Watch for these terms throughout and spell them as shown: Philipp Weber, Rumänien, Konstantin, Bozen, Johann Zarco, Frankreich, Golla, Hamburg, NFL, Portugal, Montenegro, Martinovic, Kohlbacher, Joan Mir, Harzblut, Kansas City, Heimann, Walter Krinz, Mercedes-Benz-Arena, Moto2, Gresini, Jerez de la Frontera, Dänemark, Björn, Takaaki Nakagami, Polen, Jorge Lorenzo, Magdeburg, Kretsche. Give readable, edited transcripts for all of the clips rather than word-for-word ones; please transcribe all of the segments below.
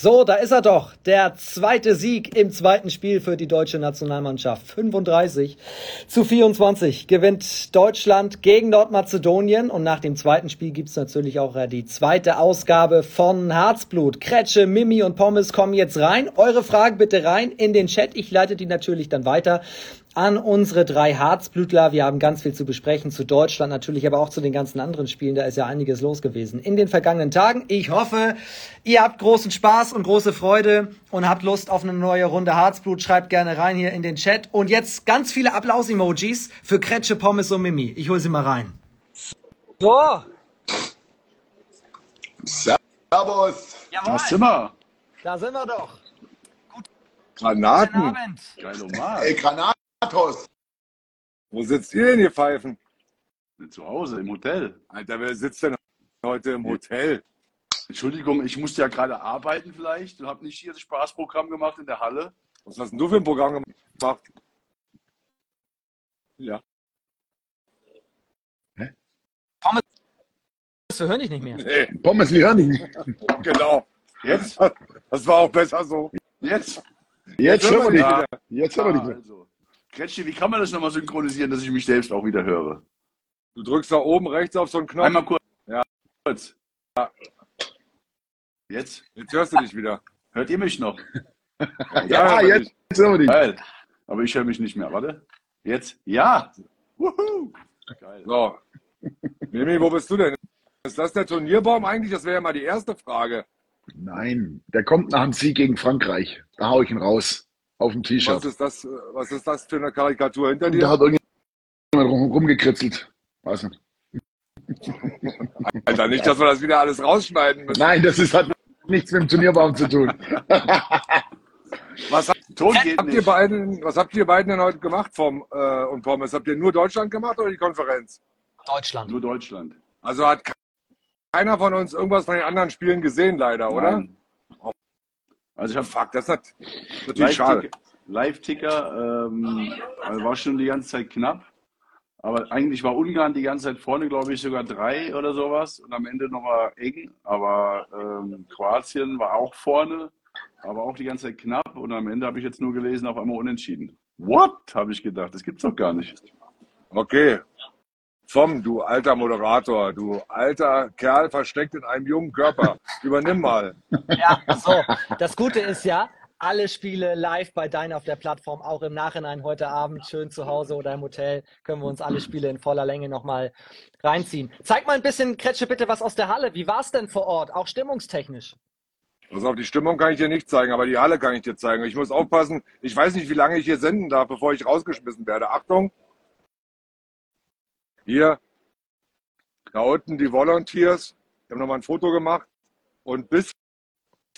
So, da ist er doch. Der zweite Sieg im zweiten Spiel für die deutsche Nationalmannschaft. 35-24 gewinnt Deutschland gegen Nordmazedonien. Und nach dem zweiten Spiel gibt's natürlich auch die zweite Ausgabe von Harzblut. Kretsche, Mimi und Pommes kommen jetzt rein. Eure Fragen bitte rein in den Chat. Ich leite die natürlich dann weiter an unsere drei Harzblütler. Wir haben ganz viel zu besprechen zu Deutschland natürlich, aber auch zu den ganzen anderen Spielen. Da ist ja einiges los gewesen in den vergangenen Tagen. Ich hoffe, ihr habt großen Spaß und große Freude und habt Lust auf eine neue Runde Harzblut. Schreibt gerne rein hier in den Chat. Und jetzt ganz viele Applaus-Emojis für Kretsche, Pommes und Mimi. Ich hole sie mal rein. So. Servus. Jawohl. Da sind wir doch. Gut. Granaten. Guten Abend. Geil, ey, Granaten. Wo sitzt ihr denn, ihr Pfeifen? Zu Hause, im Hotel. Alter, wer sitzt denn heute im Hotel? Entschuldigung, ich musste ja gerade arbeiten vielleicht und habe nicht hier das Spaßprogramm gemacht in der Halle. Was hast denn du für ein Programm gemacht? Ja. Hä? Pommes, wir hören dich nicht mehr. Nee, Pommes, wir hören dich nicht. Genau. Jetzt? Das war auch besser so. Jetzt hören wir nicht wieder. Jetzt hören wir nicht mehr. Also. Kretsche, wie kann man das nochmal synchronisieren, dass ich mich selbst auch wieder höre? Du drückst da oben rechts auf so einen Knopf. Einmal kurz. Ja. Ja. Jetzt? Jetzt hörst du dich wieder. Hört ihr mich noch? Ja, jetzt hören wir dich. Geil. Aber ich höre mich nicht mehr. Warte. Jetzt? Ja. Wuhu. Geil. So. Mimi, wo bist du denn? Ist das der Turnierbaum eigentlich? Das wäre ja mal die erste Frage. Nein, der kommt nach dem Sieg gegen Frankreich. Da hau ich ihn raus. Auf dem T-Shirt. Was ist das für eine Karikatur hinter dir? Da hat irgendjemand rumgekritzelt. Weiß nicht. Alter, nicht, dass wir das wieder alles rausschneiden müssen. Nein, hat nichts mit dem Turnierbaum zu tun. Was habt ihr beiden denn heute gemacht, FOM und Pommes? Habt ihr nur Deutschland gemacht oder die Konferenz? Deutschland. Nur Deutschland. Also hat keiner von uns irgendwas von den anderen Spielen gesehen, leider, oder? Nein. Also ich habe das hat natürlich schade. Live-Ticker war schon die ganze Zeit knapp, aber eigentlich war Ungarn die ganze Zeit vorne, glaube ich, sogar 3 oder sowas und am Ende nochmal eng, aber Kroatien war auch vorne, aber auch die ganze Zeit knapp und am Ende habe ich jetzt nur gelesen, auf einmal unentschieden. What? Habe ich gedacht, das gibt's doch gar nicht. Okay. Tom, du alter Moderator, du alter Kerl versteckt in einem jungen Körper. Übernimm mal. Ja, so. Das Gute ist ja, alle Spiele live bei Dein auf der Plattform, auch im Nachhinein heute Abend, schön zu Hause oder im Hotel, können wir uns alle Spiele in voller Länge nochmal reinziehen. Zeig mal ein bisschen, Kretsche, bitte was aus der Halle. Wie war es denn vor Ort, auch stimmungstechnisch? Pass auf, die Stimmung kann ich dir nicht zeigen, aber die Halle kann ich dir zeigen. Ich muss aufpassen, ich weiß nicht, wie lange ich hier senden darf, bevor ich rausgeschmissen werde. Achtung! Hier, da unten die Volunteers, die haben nochmal ein Foto gemacht und bis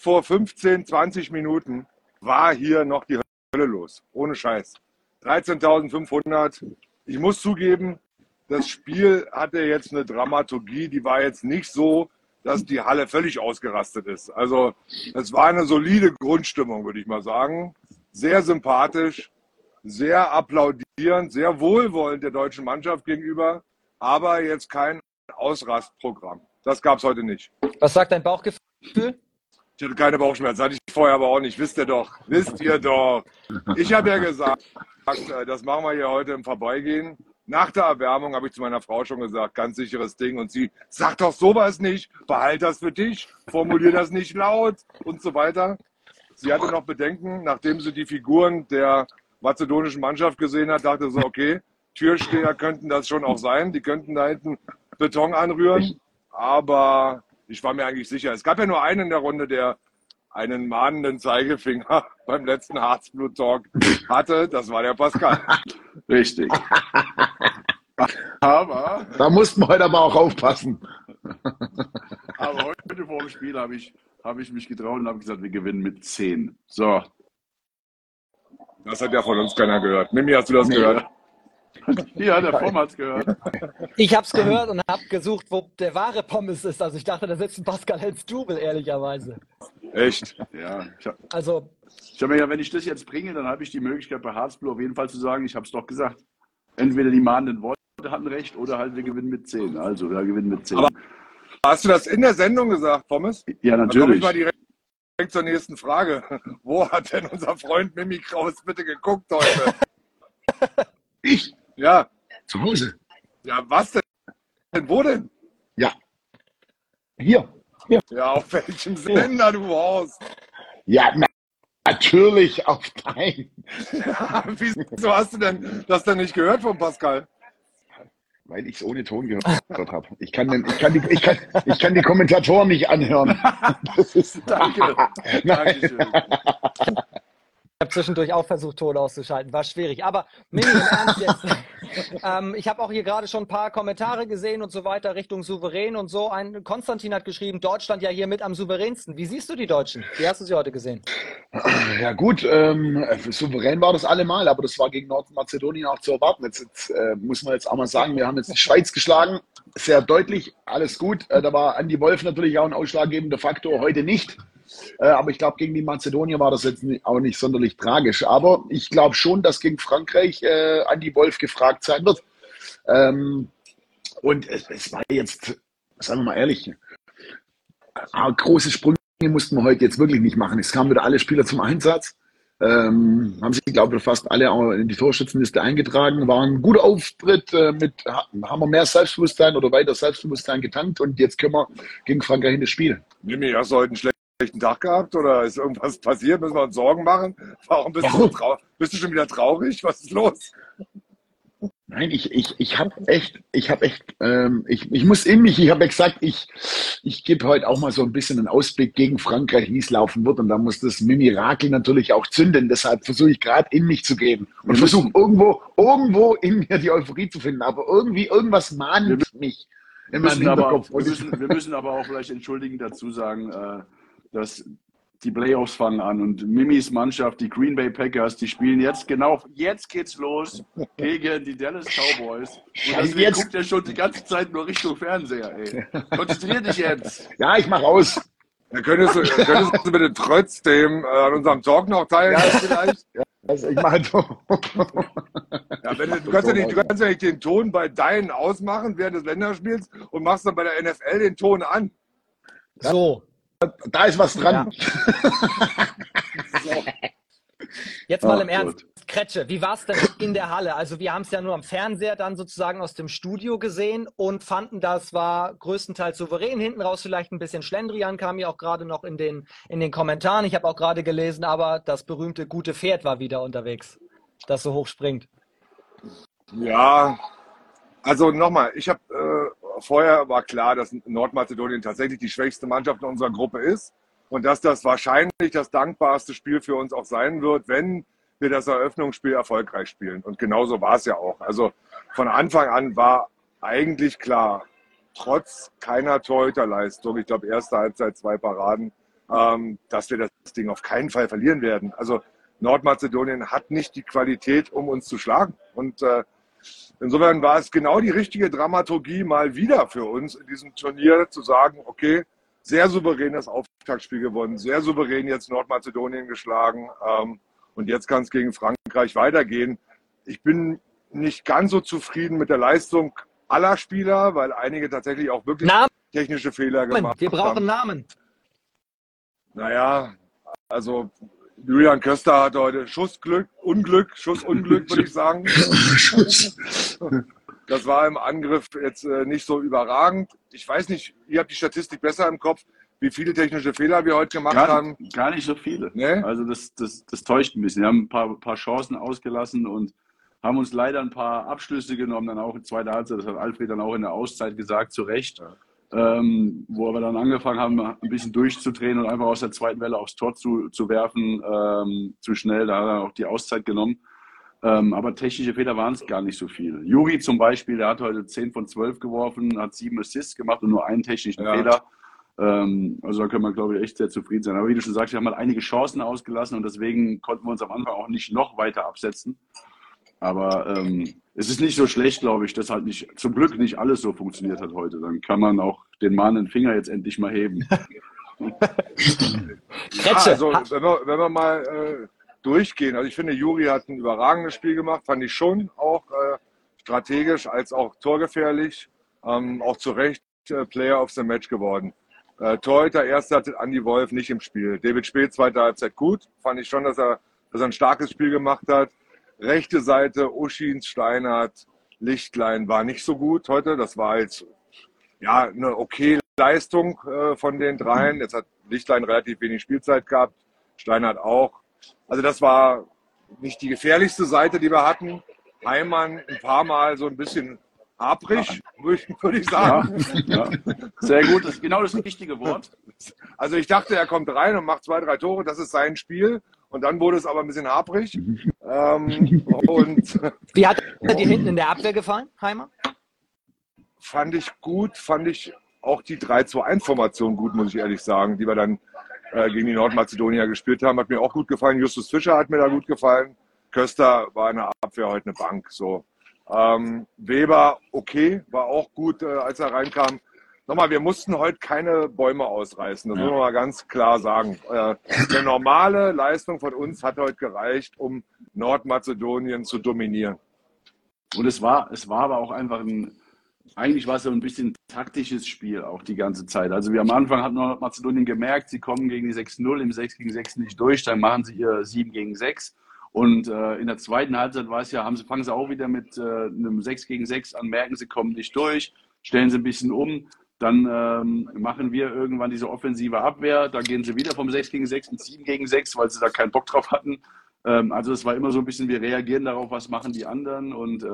vor 15, 20 Minuten war hier noch die Hölle los, ohne Scheiß. 13.500, ich muss zugeben, das Spiel hatte jetzt eine Dramaturgie, die war jetzt nicht so, dass die Halle völlig ausgerastet ist. Also es war eine solide Grundstimmung, würde ich mal sagen, sehr sympathisch. Sehr applaudierend, sehr wohlwollend der deutschen Mannschaft gegenüber, aber jetzt kein Ausrastprogramm. Das gab es heute nicht. Was sagt dein Bauchgefühl? Ich hatte keine Bauchschmerzen, hatte ich vorher aber auch nicht. Wisst ihr doch. Ich habe ja gesagt, das machen wir hier heute im Vorbeigehen. Nach der Erwärmung habe ich zu meiner Frau schon gesagt, ganz sicheres Ding. Und sie sagt doch sowas nicht, behalt das für dich, formulier das nicht laut und so weiter. Sie hatte noch Bedenken, nachdem sie die Figuren der mazedonischen Mannschaft gesehen hat, dachte so, okay, Türsteher könnten das schon auch sein, die könnten da hinten Beton anrühren, aber ich war mir eigentlich sicher. Es gab ja nur einen in der Runde, der einen mahnenden Zeigefinger beim letzten Harzblut-Talk hatte, das war der Pascal. Richtig. Aber da mussten wir heute aber auch aufpassen. Aber heute vor dem Spiel habe ich mich getraut und habe gesagt, wir gewinnen mit 10. So. Das hat ja von uns keiner gehört. Mimi, hast du das gehört? Ja, der FOM hat's gehört. Ich hab's gehört und hab gesucht, wo der wahre Pommes ist. Also ich dachte, da sitzt ein Pascal Hens Double, ehrlicherweise. Echt? Ja. Ich habe mir ja, wenn ich das jetzt bringe, dann habe ich die Möglichkeit bei Harzblut auf jeden Fall zu sagen, ich hab's doch gesagt. Entweder die mahnenden Worte hatten recht oder halt wir gewinnen mit 10. Also wir gewinnen mit 10. Aber hast du das in der Sendung gesagt, Pommes? Ja, natürlich. Da komm ich mal direkt Zur nächsten Frage. Wo hat denn unser Freund Mimi Kraus bitte geguckt heute? Ich? Ja. Zu Hause. Ja, was denn? Wo denn? Ja. Hier. Ja, auf welchem Sender, du Horst? Ja, natürlich auf deinen. Ja, wieso hast du denn das denn nicht gehört von Pascal? Weil ich es ohne Ton gehört habe. Ich kann die Kommentatoren nicht anhören. Das ist danke. Dankeschön. Ich habe zwischendurch auch versucht, Ton auszuschalten. War schwierig. Aber Mimi, im Ernst jetzt. Ich habe auch hier gerade schon ein paar Kommentare gesehen und so weiter Richtung Souverän und so. Konstantin hat geschrieben, Deutschland ja hier mit am souveränsten. Wie siehst du die Deutschen? Wie hast du sie heute gesehen? Ja gut, souverän war das allemal, aber das war gegen Nordmazedonien auch zu erwarten. Jetzt muss man jetzt auch mal sagen, wir haben jetzt die Schweiz geschlagen. Sehr deutlich, alles gut. Da war Andi Wolff natürlich auch ein ausschlaggebender Faktor, heute nicht. Aber ich glaube, gegen die Mazedonier war das jetzt auch nicht sonderlich tragisch. Aber ich glaube schon, dass gegen Frankreich Andi Wolff gefragt sein wird. Und es war jetzt, sagen wir mal ehrlich, große Sprünge mussten wir heute jetzt wirklich nicht machen. Es kamen wieder alle Spieler zum Einsatz. Haben sich, glaube ich, fast alle auch in die Torschützenliste eingetragen. War ein guter Auftritt, haben wir mehr Selbstbewusstsein oder weiter Selbstbewusstsein getankt. Und jetzt können wir gegen Frankreich in das Spiel. Mimi, hast du heute einen schlechten Tag gehabt oder ist irgendwas passiert? Müssen wir uns Sorgen machen? Warum bist du schon wieder traurig? Was ist los? Nein, ich gebe heute auch mal so ein bisschen einen Ausblick gegen Frankreich, wie es laufen wird. Und da muss das Mirakel natürlich auch zünden. Deshalb versuche ich gerade in mich zu gehen und versuche irgendwo in mir die Euphorie zu finden. Aber irgendwas mahnt mich. Wir müssen aber auch vielleicht entschuldigend dazu sagen, dass die Playoffs fangen an und Mimis Mannschaft, die Green Bay Packers, die spielen jetzt genau, jetzt geht's los gegen die Dallas Cowboys. Und deswegen guckt ja schon die ganze Zeit nur Richtung Fernseher, ey. Konzentrier dich jetzt. Ja, ich mach aus. Dann könntest du bitte trotzdem an unserem Talk noch teilnehmen vielleicht? Ja. Also ich mache ja, du kannst ja nicht den Ton bei deinen ausmachen während des Länderspiels und machst dann bei der NFL den Ton an. So. Da ist was dran. Ja. So. Jetzt mal im Ernst. Gut. Kretsche, wie war es denn in der Halle? Also wir haben es ja nur am Fernseher dann sozusagen aus dem Studio gesehen und fanden, das war größtenteils souverän. Hinten raus vielleicht ein bisschen Schlendrian, kam ja auch gerade noch in den Kommentaren. Ich habe auch gerade gelesen, aber das berühmte gute Pferd war wieder unterwegs, das so hoch springt. Ja, also nochmal, ich habe... vorher war klar, dass Nordmazedonien tatsächlich die schwächste Mannschaft in unserer Gruppe ist und dass das wahrscheinlich das dankbarste Spiel für uns auch sein wird, wenn wir das Eröffnungsspiel erfolgreich spielen. Und genauso war es ja auch. Also von Anfang an war eigentlich klar, trotz keiner Torhüterleistung, ich glaube erste Halbzeit 2 Paraden, dass wir das Ding auf keinen Fall verlieren werden. Also Nordmazedonien hat nicht die Qualität, um uns zu schlagen. Und insofern war es genau die richtige Dramaturgie mal wieder für uns in diesem Turnier zu sagen, okay, sehr souverän das Auftaktspiel gewonnen, sehr souverän jetzt Nordmazedonien geschlagen und jetzt kann es gegen Frankreich weitergehen. Ich bin nicht ganz so zufrieden mit der Leistung aller Spieler, weil einige tatsächlich auch wirklich technische Fehler gemacht haben. Wir brauchen Namen. Naja, also... Julian Köster hat heute Schussunglück, würde ich sagen. Das war im Angriff jetzt nicht so überragend. Ich weiß nicht, ihr habt die Statistik besser im Kopf, wie viele technische Fehler wir heute gemacht haben. Gar nicht so viele. Nee? Also das täuscht ein bisschen. Wir haben ein paar Chancen ausgelassen und haben uns leider ein paar Abschlüsse genommen, dann auch in zweiter Halbzeit. Das hat Alfred dann auch in der Auszeit gesagt, zu Recht. Wo wir dann angefangen haben, ein bisschen durchzudrehen und einfach aus der zweiten Welle aufs Tor zu werfen, zu schnell, da hat er auch die Auszeit genommen. Aber technische Fehler waren es gar nicht so viel. Juri zum Beispiel, der hat heute 10 von 12 geworfen, hat 7 Assists gemacht und nur einen technischen Fehler. Also da können wir, glaube ich, echt sehr zufrieden sein. Aber wie du schon sagst, wir haben halt einige Chancen ausgelassen und deswegen konnten wir uns am Anfang auch nicht noch weiter absetzen. Aber es ist nicht so schlecht, glaube ich, dass halt nicht, zum Glück nicht alles so funktioniert hat heute. Dann kann man auch den mahnenden Finger jetzt endlich mal heben. Ja, also, wenn wir mal durchgehen, also ich finde, Juri hat ein überragendes Spiel gemacht, fand ich schon, auch strategisch als auch torgefährlich, auch zu Recht Player of the Match geworden. Torhüter, erste Halbzeit Andi Wolff nicht im Spiel. David Späth, zweite Halbzeit gut. Fand ich schon, dass er ein starkes Spiel gemacht hat. Rechte Seite, Uschins, Steinert, Lichtlein war nicht so gut heute. Das war jetzt ja eine okay Leistung von den dreien. Jetzt hat Lichtlein relativ wenig Spielzeit gehabt, Steinert auch. Also das war nicht die gefährlichste Seite, die wir hatten. Heimann ein paar Mal so ein bisschen abrig, würde ich sagen. Ja, ja. Sehr gut, das ist genau das richtige Wort. Also ich dachte, er kommt rein und macht 2, 3 Tore, das ist sein Spiel. Und dann wurde es aber ein bisschen haprig. Wie hat er dir hinten in der Abwehr gefallen, Heimann? Fand ich gut, fand ich auch die 3-2-1-Formation gut, muss ich ehrlich sagen, die wir dann gegen die Nordmazedonier gespielt haben. Hat mir auch gut gefallen. Justus Fischer hat mir da gut gefallen. Köster war in der Abwehr heute eine Bank. So. Weber, okay, war auch gut, als er reinkam. Nochmal, wir mussten heute keine Bäume ausreißen, das muss man mal ganz klar sagen. Die normale Leistung von uns hat heute gereicht, um Nordmazedonien zu dominieren. Und es war aber auch einfach eigentlich war es so ein bisschen taktisches Spiel auch die ganze Zeit. Also wir am Anfang hat Nordmazedonien gemerkt, sie kommen gegen die 6-0, im 6 gegen 6 nicht durch, dann machen sie ihr 7 gegen 6. Und in der zweiten Halbzeit war es ja, fangen sie auch wieder mit einem 6 gegen 6 an, merken sie kommen nicht durch, stellen sie ein bisschen um. Dann machen wir irgendwann diese offensive Abwehr. Da gehen sie wieder vom 6 gegen 6 ins 7 gegen 6, weil sie da keinen Bock drauf hatten. Also es war immer so ein bisschen, wir reagieren darauf, was machen die anderen. Und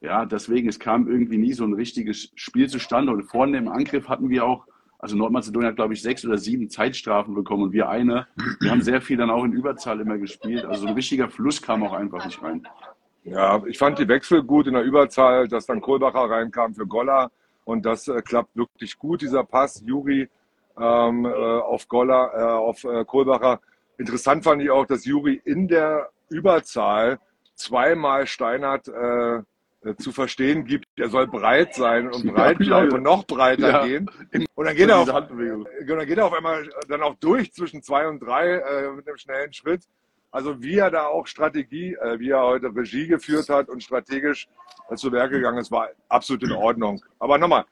ja, deswegen, es kam irgendwie nie so ein richtiges Spiel zustande. Und vorne im Angriff hatten wir auch, also Nordmazedonien hat, glaube ich, 6 oder 7 Zeitstrafen bekommen und wir eine. Wir haben sehr viel dann auch in Überzahl immer gespielt. Also so ein richtiger Fluss kam auch einfach nicht rein. Ja, ich fand die Wechsel gut in der Überzahl, dass dann Kohlbacher reinkam für Goller. Und das klappt wirklich gut, dieser Pass, Juri auf Kohlbacher. Interessant fand ich auch, dass Juri in der Überzahl zweimal Steinert zu verstehen gibt, er soll breit sein und breit bleiben und noch breiter gehen. Und dann geht, er auf einmal dann auch durch zwischen 2 und 3 mit einem schnellen Schritt. Also wie er da auch wie er heute Regie geführt hat und strategisch zu Werk gegangen ist, war absolut in Ordnung. Aber nochmal,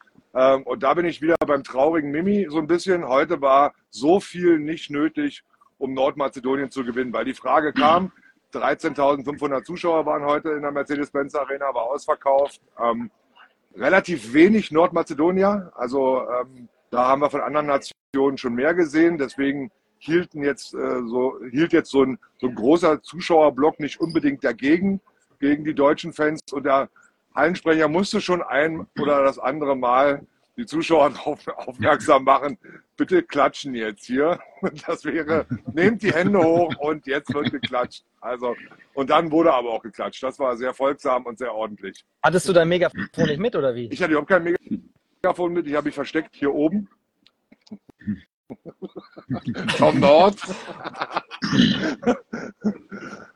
und da bin ich wieder beim traurigen Mimi so ein bisschen. Heute war so viel nicht nötig, um Nordmazedonien zu gewinnen, weil die Frage kam, 13.500 Zuschauer waren heute in der Mercedes-Benz-Arena, war ausverkauft. Relativ wenig Nordmazedonier, also da haben wir von anderen Nationen schon mehr gesehen, deswegen hielt jetzt so ein großer Zuschauerblock nicht unbedingt gegen die deutschen Fans. Und der Hallensprecher musste schon ein oder das andere Mal die Zuschauer darauf aufmerksam machen, bitte klatschen jetzt hier. Das wäre, nehmt die Hände hoch und jetzt wird geklatscht. Also, und dann wurde aber auch geklatscht. Das war sehr folgsam und sehr ordentlich. Hattest du dein Megafon nicht mit, oder wie? Ich hatte überhaupt kein Megafon mit, ich habe mich versteckt hier oben. Vom Nord.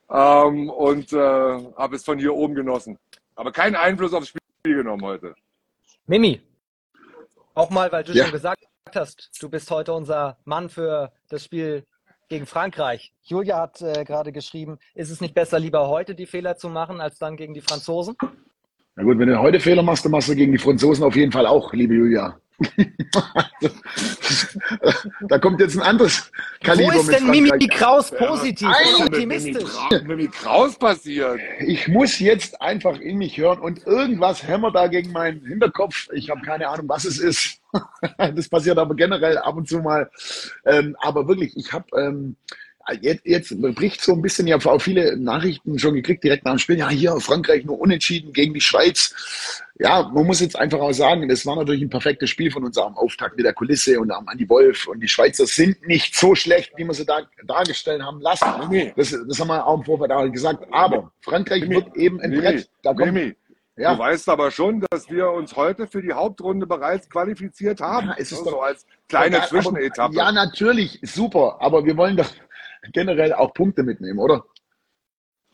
Und habe es von hier oben genossen. Aber keinen Einfluss aufs Spiel genommen heute. Mimi, auch mal, weil du schon gesagt hast, du bist heute unser Mann für das Spiel gegen Frankreich. Julia hat gerade geschrieben, ist es nicht besser, lieber heute die Fehler zu machen, als dann gegen die Franzosen? Na gut, wenn du heute Fehler machst, dann machst du gegen die Franzosen auf jeden Fall auch, liebe Julia. Da kommt jetzt ein anderes Kaliber. Wo ist denn Mimi Kraus positiv? Ja, optimistisch. Mimi Kraus passiert. Ich muss jetzt einfach in mich hören und irgendwas hämmert da gegen meinen Hinterkopf. Ich habe keine Ahnung, was es ist. Das passiert aber generell ab und zu mal. Aber wirklich, ich habe jetzt bricht so ein bisschen, ich habe auch viele Nachrichten schon gekriegt direkt nach dem Spiel. Ja, hier Frankreich nur unentschieden gegen die Schweiz. Ja, man muss jetzt einfach auch sagen, das war natürlich ein perfektes Spiel von uns am Auftakt mit der Kulisse und am Andi Wolff. Und die Schweizer sind nicht so schlecht, wie wir sie da dargestellt haben lassen. Das haben wir auch im Vorfeld auch gesagt. Aber Frankreich wird eben ein Brett. Da kommt, du weißt aber schon, dass wir uns heute für die Hauptrunde bereits qualifiziert haben. Ja, es ist doch so als kleine Zwischenetappe. Ja, natürlich, super. Aber wir wollen doch generell auch Punkte mitnehmen, oder?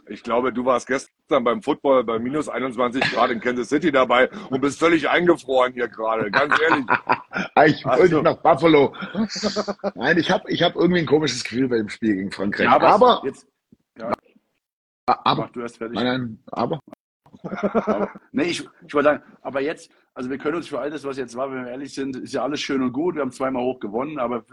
Ich glaube, du warst gestern beim Football bei minus 21 Grad in Kansas City dabei und bist völlig eingefroren hier gerade, ganz ehrlich. Ich wollte nach Buffalo. Nein, ich hab irgendwie ein komisches Gefühl bei dem Spiel gegen Frankreich. Ja, aber... Jetzt, ja. Aber... Du hast fertig. Nein, aber... Nee, ich wollte sagen, aber jetzt, also wir können uns für all das, was jetzt war, wenn wir ehrlich sind, ist ja alles schön und gut. Wir haben zweimal hoch gewonnen, aber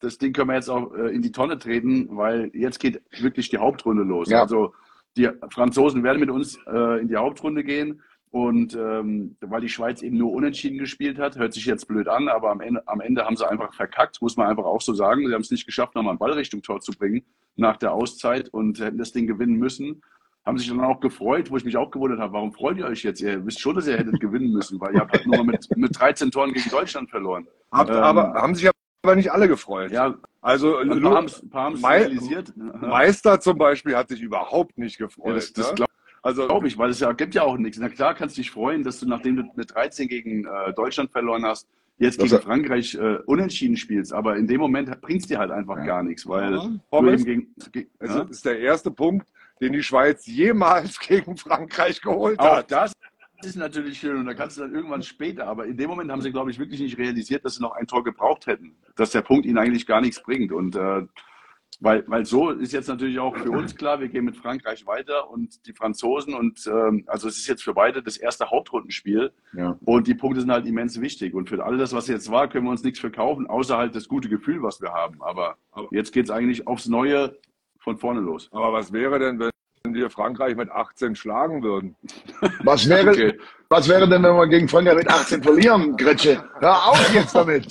das Ding können wir jetzt auch in die Tonne treten, weil jetzt geht wirklich die Hauptrunde los. Ja. Also die Franzosen werden mit uns in die Hauptrunde gehen. Und weil die Schweiz eben nur unentschieden gespielt hat, hört sich jetzt blöd an, aber am Ende haben sie einfach verkackt, muss man einfach auch so sagen. Sie haben es nicht geschafft, nochmal einen Ball Richtung Tor zu bringen nach der Auszeit und hätten das Ding gewinnen müssen. Haben sich dann auch gefreut, wo ich mich auch gewundert habe, warum freut ihr euch jetzt? Ihr wisst schon, dass ihr hättet gewinnen müssen, weil ihr habt halt nur mit 13 Toren gegen Deutschland verloren. Aber haben sich aber nicht alle gefreut. Ja, also ein paar haben es realisiert. Meister zum Beispiel hat sich überhaupt nicht gefreut. Ja, das ne? Also, glaube ich, weil es ja gibt ja auch nichts. Na klar kannst du dich freuen, dass du, nachdem du mit 13 gegen Deutschland verloren hast, jetzt gegen Frankreich unentschieden spielst. Aber in dem Moment bringt es dir halt einfach gar nichts. Weil Pommes, also ist der erste Punkt, den die Schweiz jemals gegen Frankreich geholt hat. Auch das ist natürlich schön und da kannst du dann irgendwann später. Aber in dem Moment haben sie, glaube ich, wirklich nicht realisiert, dass sie noch ein Tor gebraucht hätten. Dass der Punkt ihnen eigentlich gar nichts bringt. Und Weil so ist jetzt natürlich auch für uns klar, wir gehen mit Frankreich weiter und die Franzosen und also es ist jetzt für beide das erste Hauptrundenspiel und die Punkte sind halt immens wichtig und für all das, was jetzt war, können wir uns nichts verkaufen, außer halt das gute Gefühl, was wir haben, aber jetzt geht es eigentlich aufs Neue von vorne los. Aber was wäre denn, wenn wir Frankreich mit 18 schlagen würden? Was wäre denn, wenn wir gegen Frankreich mit 18 verlieren, Kretsche? Hör auf jetzt damit!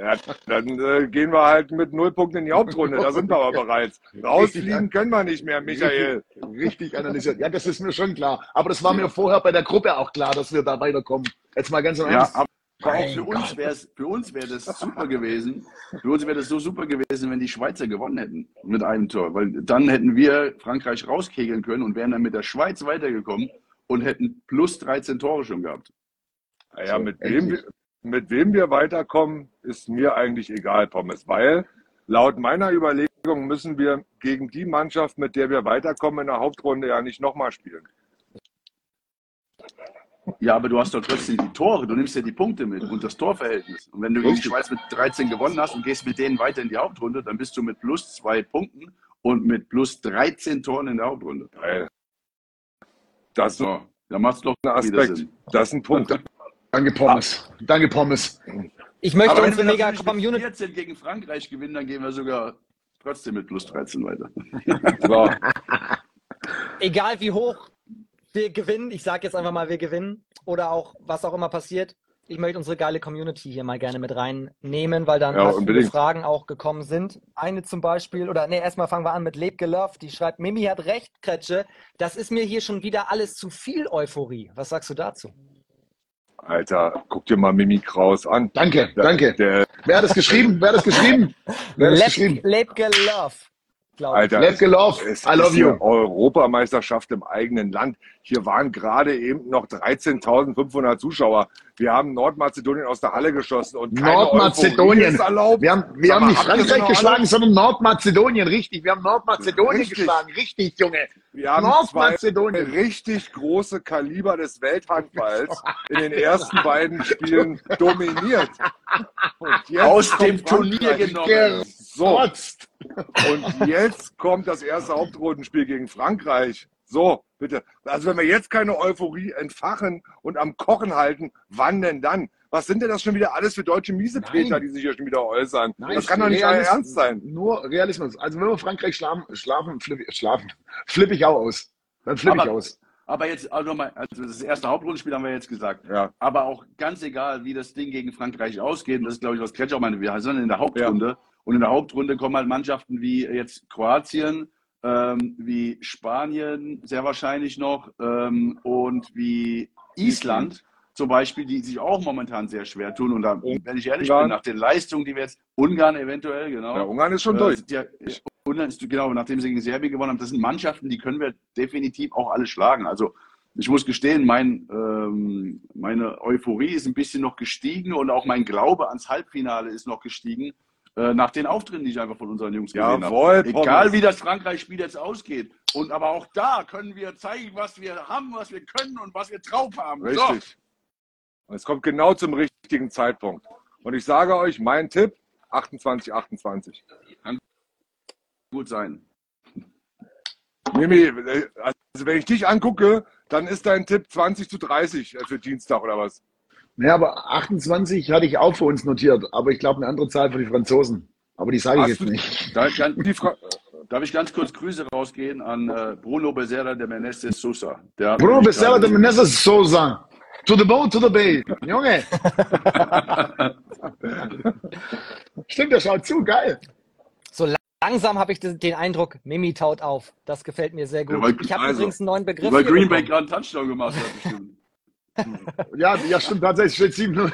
Ja, dann gehen wir halt mit 0 Punkten in die Hauptrunde, da sind wir aber bereits. Rausfliegen können wir nicht mehr, Michael. Richtig analysiert. Ja, das ist mir schon klar. Aber das war mir vorher bei der Gruppe auch klar, dass wir da weiterkommen. Jetzt mal ganz ernst. Ja, aber auch für uns wäre das super gewesen. Für uns wäre das so super gewesen, wenn die Schweizer gewonnen hätten mit einem Tor. Weil dann hätten wir Frankreich rauskegeln können und wären dann mit der Schweiz weitergekommen und hätten plus 13 Tore schon gehabt. Naja, so, mit wem wir weiterkommen, ist mir eigentlich egal, Pommes. Weil laut meiner Überlegung müssen wir gegen die Mannschaft, mit der wir weiterkommen, in der Hauptrunde ja nicht nochmal spielen. Ja, aber du hast doch trotzdem die Tore, du nimmst ja die Punkte mit und das Torverhältnis. Und wenn du gegen die Schweiz mit 13 gewonnen hast und gehst mit denen weiter in die Hauptrunde, dann bist du mit plus 2 Punkten und mit plus 13 Toren in der Hauptrunde. Geil. Das so, da macht's doch einen Aspekt. Sinn. Das ist ein Punkt. Danke, Pommes. Danke, Pommes. Ich möchte unsere Mega-Community. Wenn wir 14 gegen Frankreich gewinnen, dann gehen wir sogar trotzdem mit plus 13 weiter. So. Egal wie hoch wir gewinnen, ich sage jetzt einfach mal, wir gewinnen oder auch was auch immer passiert. Ich möchte unsere geile Community hier mal gerne mit reinnehmen, weil dann viele Fragen auch gekommen sind. Eine zum Beispiel, erstmal fangen wir an mit Lebke Love, die schreibt, Mimi hat recht, Kretsche, das ist mir hier schon wieder alles zu viel Euphorie. Was sagst du dazu? Alter, guck dir mal Mimi Kraus an. Danke, danke. Wer hat das geschrieben? Lebke Love. Alter, I love you. Europameisterschaft im eigenen Land. Hier waren gerade eben noch 13.500 Zuschauer. Wir haben Nordmazedonien aus der Halle geschossen und keine Nordmazedonien ist erlaubt. Wir haben nicht Frankreich geschlagen, sondern Nordmazedonien, richtig. Wir haben Nordmazedonien geschlagen, richtig, Junge. Wir haben Nordmazedonien. Zwei richtig große Kaliber des Welthandballs in den ersten beiden Spielen dominiert. Und aus dem Turnier genommen. So. Und jetzt kommt das erste Hauptrundenspiel gegen Frankreich. So, bitte. Also wenn wir jetzt keine Euphorie entfachen und am Kochen halten, wann denn dann? Was sind denn das schon wieder alles für deutsche Miesepetrer, die sich hier schon wieder äußern? Nein, das kann doch nicht ernst sein. Nur Realismus. Also wenn wir Frankreich flippe ich auch aus. Dann flippe ich aus. Aber jetzt nochmal, also das erste Hauptrundenspiel haben wir jetzt gesagt. Ja. Aber auch ganz egal, wie das Ding gegen Frankreich ausgeht, und das ist, glaube ich, was Kretsche auch meinte, wir sind in der Hauptrunde. Ja. Und in der Hauptrunde kommen halt Mannschaften wie jetzt Kroatien, wie Spanien sehr wahrscheinlich noch und wie Island zum Beispiel, die sich auch momentan sehr schwer tun. Und dann, wenn ich ehrlich bin, nach den Leistungen, die wir jetzt, Ungarn eventuell, genau. Ja, Ungarn ist schon durch. Ungarn ist, genau, nachdem sie gegen Serbien gewonnen haben, das sind Mannschaften, die können wir definitiv auch alle schlagen. Also ich muss gestehen, meine Euphorie ist ein bisschen noch gestiegen und auch mein Glaube ans Halbfinale ist noch gestiegen. Nach den Auftritten, die ich einfach von unseren Jungs gesehen habe. Egal, wie das Frankreich-Spiel jetzt ausgeht. Und aber auch da können wir zeigen, was wir haben, was wir können und was wir drauf haben. Richtig. So. Es kommt genau zum richtigen Zeitpunkt. Und ich sage euch, mein Tipp, 28-28. Kann gut sein. Mimi, also wenn ich dich angucke, Dann ist dein Tipp 20:30 für Dienstag oder was? Naja, aber 28 hatte ich auch für uns notiert, aber ich glaube eine andere Zahl für die Franzosen. Aber die sage ich jetzt nicht. Darf ich ganz kurz Grüße rausgehen an Bruno Bezerra de Menezes Sosa. Bruno Bezerra de Menezes Sosa. To the boat, to the bay. Junge. Stimmt, der schaut zu, geil. So langsam habe ich den Eindruck, Mimi taut auf. Das gefällt mir sehr gut. Ja, ich habe übrigens einen neuen Begriff. Weil Green Bay gerade einen Touchdown gemacht hat, bestimmt. Ja, stimmt, tatsächlich steht 7-0.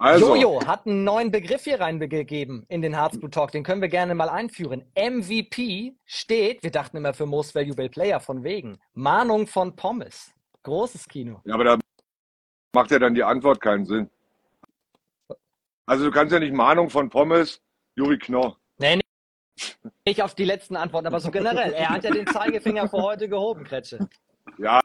Also. Jojo hat einen neuen Begriff hier reingegeben in den Harzblut-Talk. Den können wir gerne mal einführen. MVP steht, wir dachten immer für Most Valuable Player, von wegen. Mahnung von Pommes. Großes Kino. Ja, aber da macht ja dann die Antwort keinen Sinn. Also du kannst ja nicht Mahnung von Pommes, Juri Knorr. Nee. Nicht auf die letzten Antworten, aber so generell. Er hat ja den Zeigefinger für heute gehoben, Kretsche. Ja.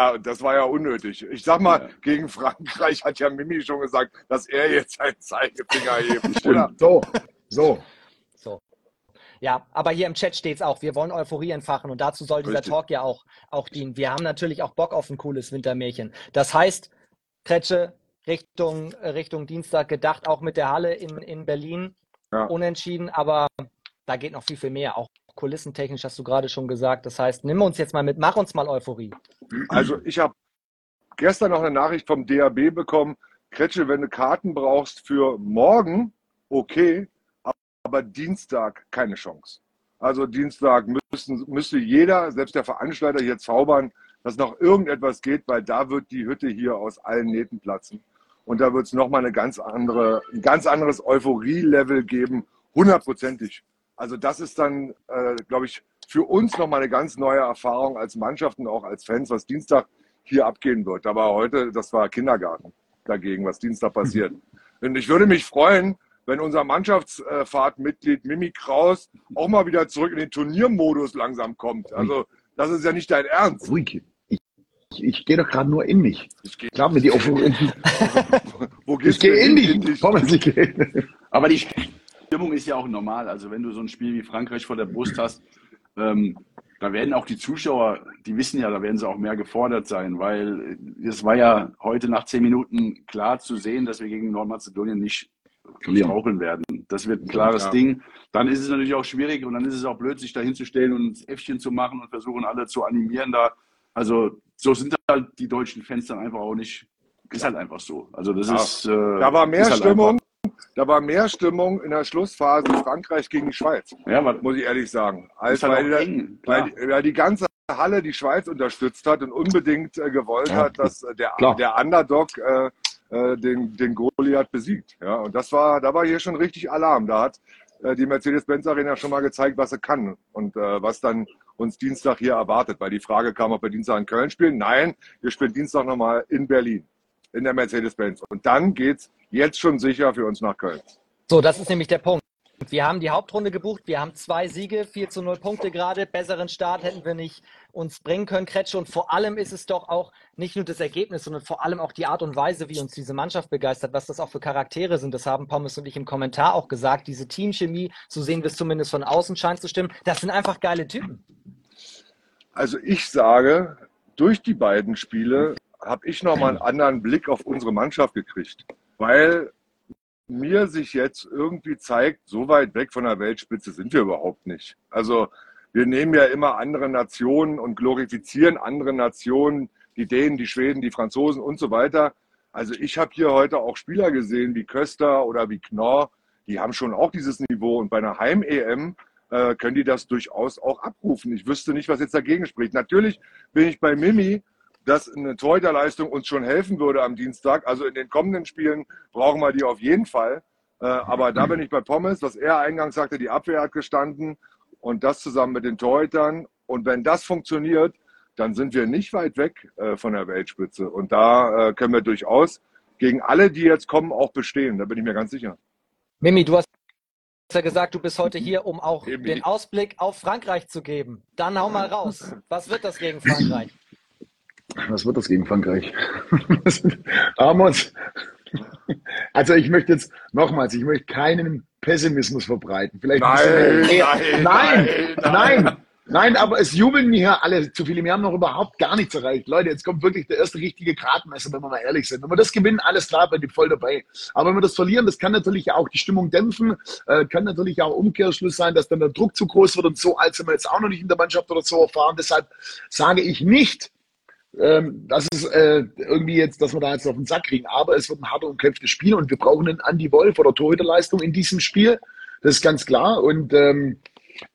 Ja, das war ja unnötig. Ich sag mal, gegen Frankreich hat ja Mimi schon gesagt, dass er jetzt seinen Zeigefinger hebt. Oder? So. Ja, aber hier im Chat steht es auch. Wir wollen Euphorie entfachen und dazu soll dieser Talk ja auch dienen. Wir haben natürlich auch Bock auf ein cooles Wintermärchen. Das heißt, Kretsche, Richtung Dienstag gedacht, auch mit der Halle in Berlin. Ja. Unentschieden, aber da geht noch viel, viel mehr auch. Kulissentechnisch hast du gerade schon gesagt. Das heißt, nimm uns jetzt mal mit, mach uns mal Euphorie. Also ich habe gestern noch eine Nachricht vom DAB bekommen. Kretsche, wenn du Karten brauchst für morgen, okay, aber Dienstag keine Chance. Also Dienstag müsste jeder, selbst der Veranstalter hier zaubern, dass noch irgendetwas geht, weil da wird die Hütte hier aus allen Nähten platzen. Und da wird es nochmal ein ganz anderes Euphorie-Level geben, 100%. Also das ist dann, glaube ich, für uns nochmal eine ganz neue Erfahrung als Mannschaft und auch als Fans, was Dienstag hier abgehen wird. Aber heute, das war Kindergarten dagegen, was Dienstag passiert. Und ich würde mich freuen, wenn unser Mannschaftsfahrtmitglied Mimi Kraus auch mal wieder zurück in den Turniermodus langsam kommt. Also das ist ja nicht dein Ernst. Ruhig. Ich gehe doch gerade nur in mich. Glaub mir, die Euphorie. Ich gehe in dich. Aber die Stimmung ist ja auch normal. Also wenn du so ein Spiel wie Frankreich vor der Brust hast, da werden auch die Zuschauer, die wissen ja, da werden sie auch mehr gefordert sein, weil es war ja heute nach 10 Minuten klar zu sehen, dass wir gegen Nordmazedonien nicht straucheln werden. Das wird ein klares Ding. Dann ist es natürlich auch schwierig und dann ist es auch blöd, sich da hinzustellen und ein Äffchen zu machen und versuchen, alle zu animieren da. Also so sind halt die deutschen Fans dann einfach auch nicht. Ist halt einfach so. Also das ist. Da war mehr Stimmung. Da war mehr Stimmung in der Schlussphase Frankreich gegen die Schweiz, muss ich ehrlich sagen. Als weil die ganze Halle die Schweiz unterstützt hat und unbedingt gewollt hat, dass der Underdog den Goliath besiegt. Ja, und da war hier schon richtig Alarm. Da hat die Mercedes-Benz-Arena schon mal gezeigt, was sie kann und was dann uns Dienstag hier erwartet. Weil die Frage kam, ob wir Dienstag in Köln spielen. Nein, wir spielen Dienstag nochmal in Berlin, in der Mercedes-Benz. Und dann geht's jetzt schon sicher für uns nach Köln. So, das ist nämlich der Punkt. Wir haben die Hauptrunde gebucht, wir haben 2 Siege, 4:0 Punkte gerade, besseren Start hätten wir nicht uns bringen können, Kretsche. Und vor allem ist es doch auch nicht nur das Ergebnis, sondern vor allem auch die Art und Weise, wie uns diese Mannschaft begeistert, was das auch für Charaktere sind. Das haben Pommes und ich im Kommentar auch gesagt. Diese Teamchemie, so sehen wir es zumindest von außen, scheint zu stimmen. Das sind einfach geile Typen. Also ich sage, durch die beiden Spiele habe ich nochmal einen anderen Blick auf unsere Mannschaft gekriegt. Weil mir sich jetzt irgendwie zeigt, so weit weg von der Weltspitze sind wir überhaupt nicht. Also wir nehmen ja immer andere Nationen und glorifizieren andere Nationen, die Dänen, die Schweden, die Franzosen und so weiter. Also ich habe hier heute auch Spieler gesehen wie Köster oder wie Knorr, die haben schon auch dieses Niveau. Und bei einer Heim-EM können die das durchaus auch abrufen. Ich wüsste nicht, was jetzt dagegen spricht. Natürlich bin ich bei Mimi, dass eine Torhüterleistung uns schon helfen würde am Dienstag. Also in den kommenden Spielen brauchen wir die auf jeden Fall. Aber da bin ich bei Pommes, was er eingangs sagte, die Abwehr hat gestanden und das zusammen mit den Torhütern. Und wenn das funktioniert, dann sind wir nicht weit weg von der Weltspitze. Und da können wir durchaus gegen alle, die jetzt kommen, auch bestehen. Da bin ich mir ganz sicher. Mimi, du hast ja gesagt, du bist heute hier, um auch den Ausblick auf Frankreich zu geben. Dann hau mal raus. Was wird das gegen Frankreich? Was wird das gegen Frankreich? Also ich möchte jetzt nochmals, ich möchte keinen Pessimismus verbreiten. Vielleicht nein, nein, nein, nein, nein, nein, Nein, aber es jubeln hier alle zu viel. Wir haben noch überhaupt gar nichts erreicht. Leute, jetzt kommt wirklich der erste richtige Gradmesser, wenn wir mal ehrlich sind. Wenn wir das gewinnen, alles klar, bin ich voll dabei. Aber wenn wir das verlieren, das kann natürlich auch die Stimmung dämpfen, kann natürlich auch Umkehrschluss sein, dass dann der Druck zu groß wird und so. Als sind wir jetzt auch noch nicht in der Mannschaft oder so erfahren. Deshalb sage ich nicht, das ist irgendwie jetzt, dass wir da jetzt auf den Sack kriegen. Aber es wird ein hart umkämpftes Spiel und wir brauchen einen Andi Wolff oder Torhüterleistung in diesem Spiel. Das ist ganz klar. Und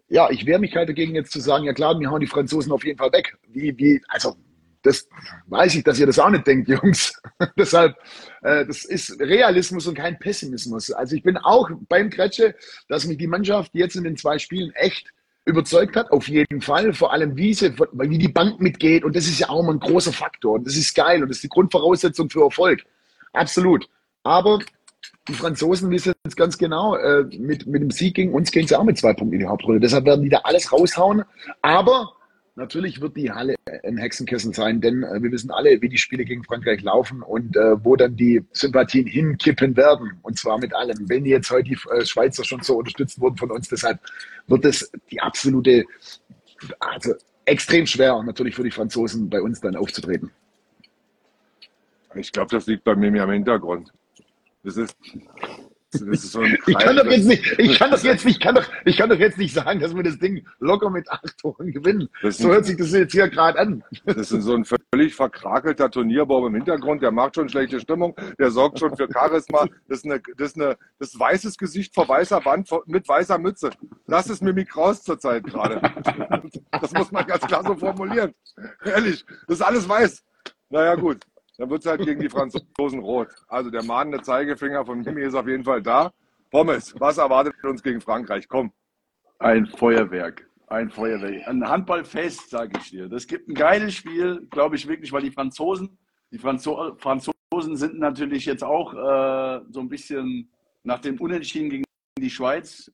ja, ich wehre mich halt dagegen jetzt zu sagen, ja klar, wir hauen die Franzosen auf jeden Fall weg. Also das weiß ich, dass ihr das auch nicht denkt, Jungs. Deshalb, das ist Realismus und kein Pessimismus. Also ich bin auch beim Kretsche, dass mich die Mannschaft jetzt in den 2 Spielen echt überzeugt hat, auf jeden Fall, vor allem wie die Bank mitgeht, und das ist ja auch mal ein großer Faktor und das ist geil und das ist die Grundvoraussetzung für Erfolg. Absolut. Aber die Franzosen wissen jetzt ganz genau, mit dem Sieg gegen uns gehen sie auch mit 2 Punkten in die Hauptrunde. Deshalb werden die da alles raushauen. Aber natürlich wird die Halle ein Hexenkessel sein, denn wir wissen alle, wie die Spiele gegen Frankreich laufen und wo dann die Sympathien hinkippen werden. Und zwar mit allem. Wenn jetzt heute die Schweizer schon so unterstützt wurden von uns, deshalb wird es die absolute, also extrem schwer natürlich für die Franzosen bei uns dann aufzutreten. Ich glaube, das liegt bei Mimi am Hintergrund. Das ist so ein Kreis. Ich kann doch jetzt nicht sagen, dass wir das Ding locker mit 8 Toren gewinnen. So hört sich das jetzt hier gerade an. Das ist so ein völlig verkrakelter Turnierbaum im Hintergrund, der macht schon schlechte Stimmung, der sorgt schon für Charisma. Das ist weißes Gesicht vor weißer Wand mit weißer Mütze. Das ist Mimi Kraus zurzeit gerade. Das muss man ganz klar so formulieren. Ehrlich, das ist alles weiß. Naja, gut. Dann wird es halt gegen die Franzosen rot. Also der mahnende Zeigefinger von Mimi ist auf jeden Fall da. Pommes, was erwartet uns gegen Frankreich? Komm. Ein Feuerwerk. Ein Handballfest, sage ich dir. Das gibt ein geiles Spiel, glaube ich wirklich, weil die Franzosen sind natürlich jetzt auch so ein bisschen nach dem Unentschieden gegen die Schweiz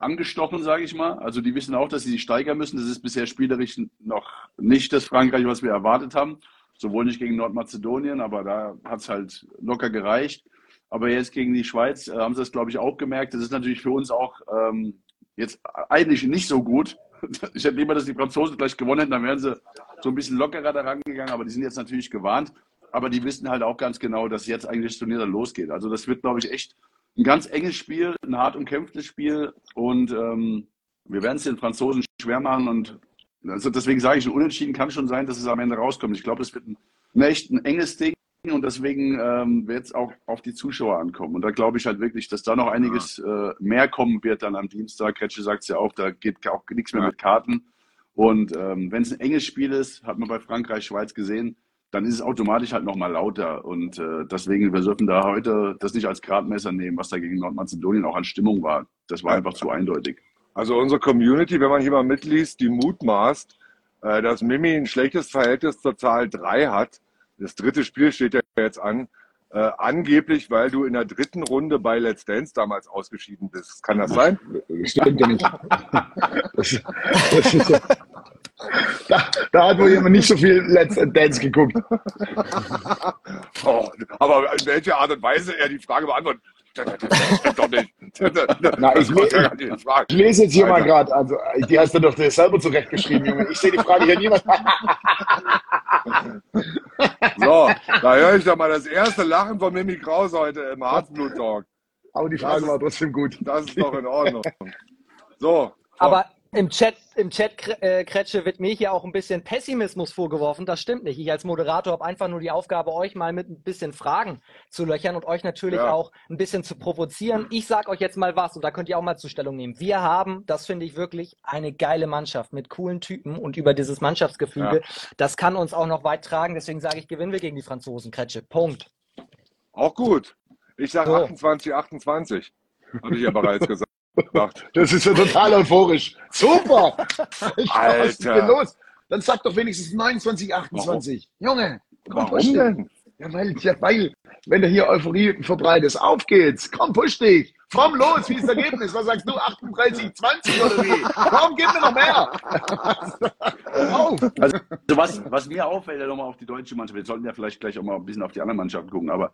angestochen, sage ich mal. Also die wissen auch, dass sie sich steigern müssen. Das ist bisher spielerisch noch nicht das Frankreich, was wir erwartet haben. Sowohl nicht gegen Nordmazedonien, aber da hat es halt locker gereicht. Aber jetzt gegen die Schweiz haben sie das, glaube ich, auch gemerkt. Das ist natürlich für uns auch jetzt eigentlich nicht so gut. Ich hätte lieber, dass die Franzosen gleich gewonnen hätten, dann wären sie so ein bisschen lockerer da rangegangen. Aber die sind jetzt natürlich gewarnt. Aber die wissen halt auch ganz genau, dass jetzt eigentlich das Turnier dann losgeht. Also das wird, glaube ich, echt ein ganz enges Spiel, ein hart umkämpftes Spiel. Und wir werden es den Franzosen schwer machen und also deswegen sage ich, ein Unentschieden kann schon sein, dass es am Ende rauskommt. Ich glaube, es wird echt ein enges Ding und deswegen wird es auch auf die Zuschauer ankommen. Und da glaube ich halt wirklich, dass da noch einiges mehr kommen wird dann am Dienstag. Kretsche sagt es ja auch, da geht auch nichts mehr mit Karten. Und wenn es ein enges Spiel ist, hat man bei Frankreich, Schweiz gesehen, dann ist es automatisch halt nochmal lauter. Und deswegen, wir sollten da heute das nicht als Gradmesser nehmen, was da gegen Nordmazedonien auch an Stimmung war. Das war einfach zu eindeutig. Also unsere Community, wenn man hier mal mitliest, die mutmaßt, dass Mimi ein schlechtes Verhältnis zur Zahl 3 hat. Das 3. Spiel steht ja jetzt an. Angeblich, weil du in der 3. Runde bei Let's Dance damals ausgeschieden bist. Kann das sein? Stimmt ja nicht. Das ist ja, da hat wohl jemand nicht so viel Let's Dance geguckt. Oh, aber in welcher Art und Weise er die Frage beantwortet. Ich lese jetzt hier mal gerade, also die hast du doch selber zurechtgeschrieben, Junge. Ich sehe die Frage hier niemand. So, da höre ich doch mal das erste Lachen von Mimi Kraus heute im Harzblut-Talk. Aber die Frage war trotzdem gut. Das ist doch in Ordnung. So. Aber im Chat Kretsche, wird mir hier auch ein bisschen Pessimismus vorgeworfen. Das stimmt nicht. Ich als Moderator habe einfach nur die Aufgabe, euch mal mit ein bisschen Fragen zu löchern und euch natürlich auch ein bisschen zu provozieren. Ich sage euch jetzt mal was und da könnt ihr auch mal zur Stellung nehmen. Wir haben, das finde ich wirklich, eine geile Mannschaft mit coolen Typen und über dieses Mannschaftsgefüge. Das kann uns auch noch weit tragen. Deswegen sage ich, gewinnen wir gegen die Franzosen, Kretsche. Punkt. Auch gut. Ich sage 28-28. Habe ich ja bereits gesagt. Das ist ja total euphorisch. Super! Alter. Was ist denn los? Dann sag doch wenigstens 29-28. Junge! Warum denn? Ja, weil, wenn du hier Euphorie verbreitest, auf geht's! Komm, push dich! Komm los, wie ist das Ergebnis? Was sagst du? 38-20 oder wie? Komm, gib mir noch mehr! Also was mir auffällt, ja nochmal auf die deutsche Mannschaft, wir sollten ja vielleicht gleich auch mal ein bisschen auf die anderen Mannschaften gucken, aber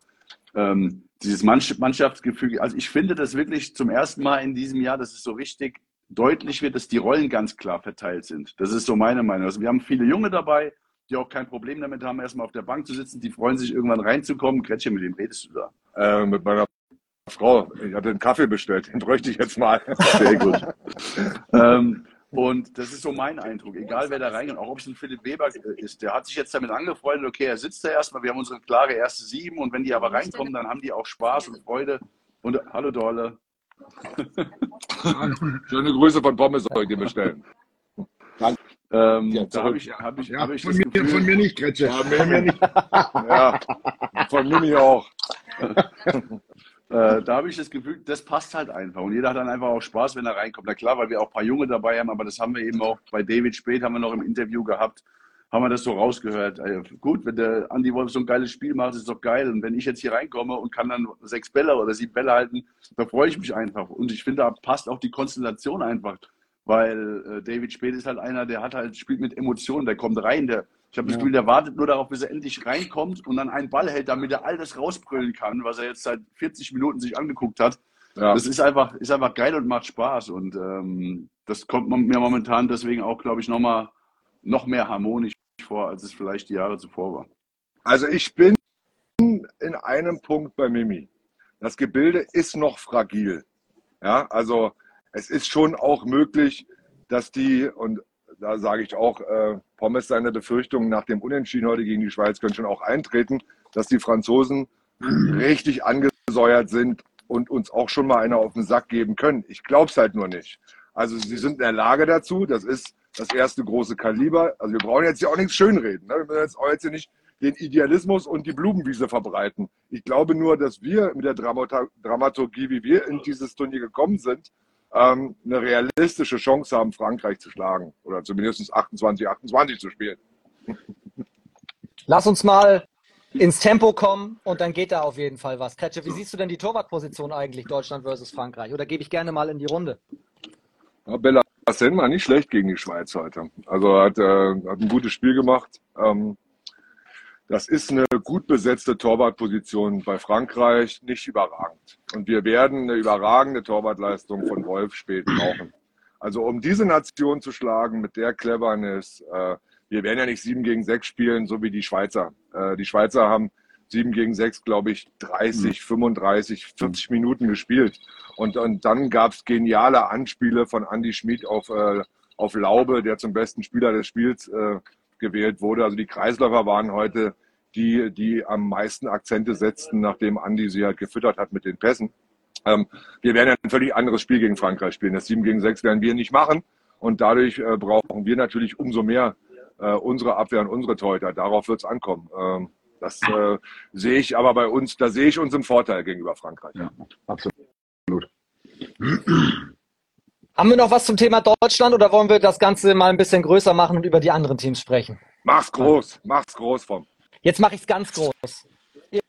dieses Mannschaftsgefüge, also ich finde das wirklich zum ersten Mal in diesem Jahr, das ist so richtig deutlich wird, dass die Rollen ganz klar verteilt sind. Das ist so meine Meinung. Also wir haben viele Junge dabei, die auch kein Problem damit haben, erstmal auf der Bank zu sitzen. Die freuen sich, irgendwann reinzukommen. Kretsche, mit wem redest du da? Mit meiner Frau. Ich hatte einen Kaffee bestellt. Den bräuchte ich jetzt mal. Sehr gut. Und das ist so mein Eindruck. Egal, wer da reingeht, auch ob es ein Philipp Weber ist, der hat sich jetzt damit angefreundet. Okay, er sitzt da erstmal. Wir haben unsere klare erste 7. Und wenn die aber reinkommen, dann haben die auch Spaß und Freude. Und hallo, Dorle. Schöne Grüße von Pommes, soll ich dir bestellen. Danke. Da hab ich das Gefühl, von mir nicht, Kretsche. Ja, von Mimi auch. Da habe ich das Gefühl, das passt halt einfach. Und jeder hat dann einfach auch Spaß, wenn er reinkommt. Na klar, weil wir auch ein paar Junge dabei haben, aber das haben wir eben auch bei David Späth, haben wir noch im Interview gehabt, haben wir das so rausgehört. Also gut, wenn der Andi Wolff so ein geiles Spiel macht, ist es doch geil. Und wenn ich jetzt hier reinkomme und kann dann 6 Bälle oder 7 Bälle halten, da freue ich mich einfach. Und ich finde, da passt auch die Konstellation einfach. Weil David Späth ist halt einer, der hat halt, spielt mit Emotionen, der kommt rein, ich habe das Gefühl, der wartet nur darauf, bis er endlich reinkommt und dann einen Ball hält, damit er all das rausbrüllen kann, was er jetzt seit 40 Minuten sich angeguckt hat. Ja. Das ist einfach geil und macht Spaß und das kommt mir momentan deswegen auch, glaube ich, noch mehr harmonisch vor, als es vielleicht die Jahre zuvor war. Also ich bin in einem Punkt bei Mimi. Das Gebilde ist noch fragil. Ja, also es ist schon auch möglich, dass die, und da sage ich auch, Pommes seine Befürchtungen nach dem Unentschieden heute gegen die Schweiz können schon auch eintreten, dass die Franzosen richtig angesäuert sind und uns auch schon mal einer auf den Sack geben können. Ich glaube es halt nur nicht. Also sie sind in der Lage dazu, das ist das erste große Kaliber. Also wir brauchen jetzt hier auch nichts schönreden, ne? Wir müssen jetzt auch jetzt hier nicht den Idealismus und die Blumenwiese verbreiten. Ich glaube nur, dass wir mit der Dramaturgie, wie wir in dieses Turnier gekommen sind, eine realistische Chance haben, Frankreich zu schlagen oder zumindest 28-28 zu spielen. Lass uns mal ins Tempo kommen und dann geht da auf jeden Fall was. Kretsche, wie siehst du denn die Torwartposition eigentlich, Deutschland versus Frankreich? Oder gebe ich gerne mal in die Runde? Ja, Bellassin war nicht schlecht gegen die Schweiz heute. Also hat ein gutes Spiel gemacht. Das ist eine gut besetzte Torwartposition bei Frankreich, nicht überragend. Und wir werden eine überragende Torwartleistung von Wolff Späth brauchen. Also um diese Nation zu schlagen mit der Cleverness, wir werden ja nicht 7 gegen 6 spielen, so wie die Schweizer. Die Schweizer haben 7 gegen 6, glaube ich, 30, 35, 40 Minuten gespielt. Und dann gab es geniale Anspiele von Andy Schmid auf Laube, der zum besten Spieler des Spiels gewählt wurde. Also die Kreisläufer waren heute die am meisten Akzente setzten, nachdem Andi sie halt gefüttert hat mit den Pässen. Wir werden ja ein völlig anderes Spiel gegen Frankreich spielen. Das 7 gegen 6 werden wir nicht machen und dadurch brauchen wir natürlich umso mehr unsere Abwehr und unsere Torhüter. Darauf wird es ankommen. Das sehe ich aber bei uns, da sehe ich uns im Vorteil gegenüber Frankreich. Ja, absolut. Haben wir noch was zum Thema Deutschland oder wollen wir das Ganze mal ein bisschen größer machen und über die anderen Teams sprechen? Mach's groß, Vom. Jetzt mache ich es ganz groß. Ihr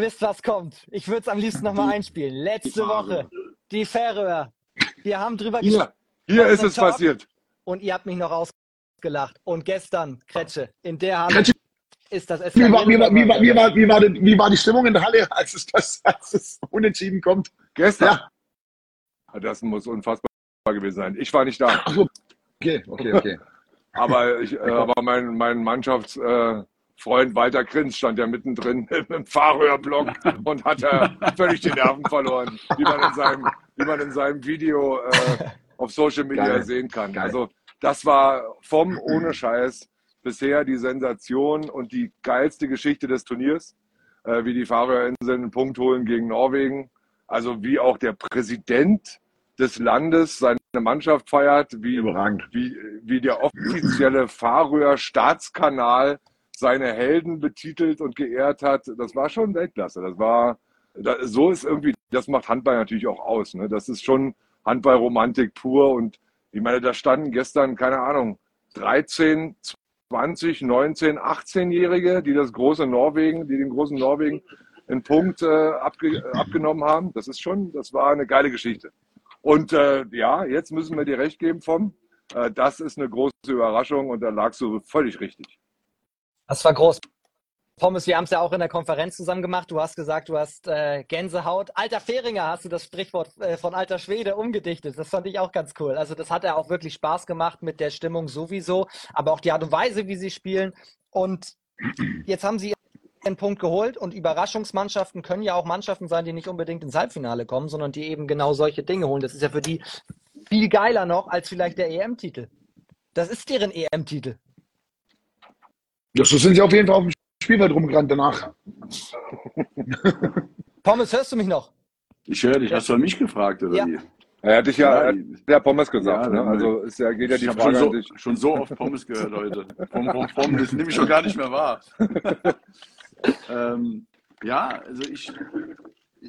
wisst, was kommt. Ich würde es am liebsten nochmal einspielen. Letzte Woche, die Färöer. Wir haben drüber gesprochen. Hier ist es passiert. Und ihr habt mich noch ausgelacht. Und gestern, Kretsche, in der Halle ist das eskaliert. Wie war die Stimmung in der Halle, als es unentschieden kommt? Gestern? Ja. Das muss unfassbar gewesen sein. Ich war nicht da. Okay. Aber mein Mannschaftsfreund Walter Krinz stand ja mittendrin im Fahrröhrblock und hat ja völlig die Nerven verloren, wie man in seinem Video auf Social Media sehen kann. Geil. Also das war vom ohne Scheiß bisher die Sensation und die geilste Geschichte des Turniers, wie die Färöerinseln einen Punkt holen gegen Norwegen. Also wie auch der Präsident des Landes seine Mannschaft feiert, wie der offizielle Färöer Staatskanal seine Helden betitelt und geehrt hat. Das war schon Weltklasse. So ist irgendwie, das macht Handball natürlich auch aus. Ne? Das ist schon Handballromantik pur. Und ich meine, da standen gestern, keine Ahnung, 13, 20, 19, 18-Jährige, die den großen Norwegen einen Punkt abgenommen haben. Das war eine geile Geschichte. Und jetzt müssen wir dir recht geben, Vom. Das ist eine große Überraschung und da lagst du völlig richtig. Das war groß. Pommes, wir haben es ja auch in der Konferenz zusammen gemacht. Du hast gesagt, du hast Gänsehaut. Alter Fähringer, hast du das Sprichwort von alter Schwede umgedichtet. Das fand ich auch ganz cool. Also das hat ja auch wirklich Spaß gemacht mit der Stimmung sowieso, aber auch die Art und Weise, wie sie spielen. Und jetzt haben sie einen Punkt geholt und Überraschungsmannschaften können ja auch Mannschaften sein, die nicht unbedingt ins Halbfinale kommen, sondern die eben genau solche Dinge holen. Das ist ja für die viel geiler noch als vielleicht der EM-Titel. Das ist deren EM-Titel. Ja, so sind sie auf jeden Fall auf dem Spielfeld rumgerannt danach. Pommes, hörst du mich noch? Ich höre dich. Hast du an mich gefragt, oder wie? Er hat dich ja Pommes gesagt. Ja, ne? Also es geht ja die Frage an dich. Ich habe schon so oft Pommes gehört heute. Pommes, das nehme ich schon gar nicht mehr wahr.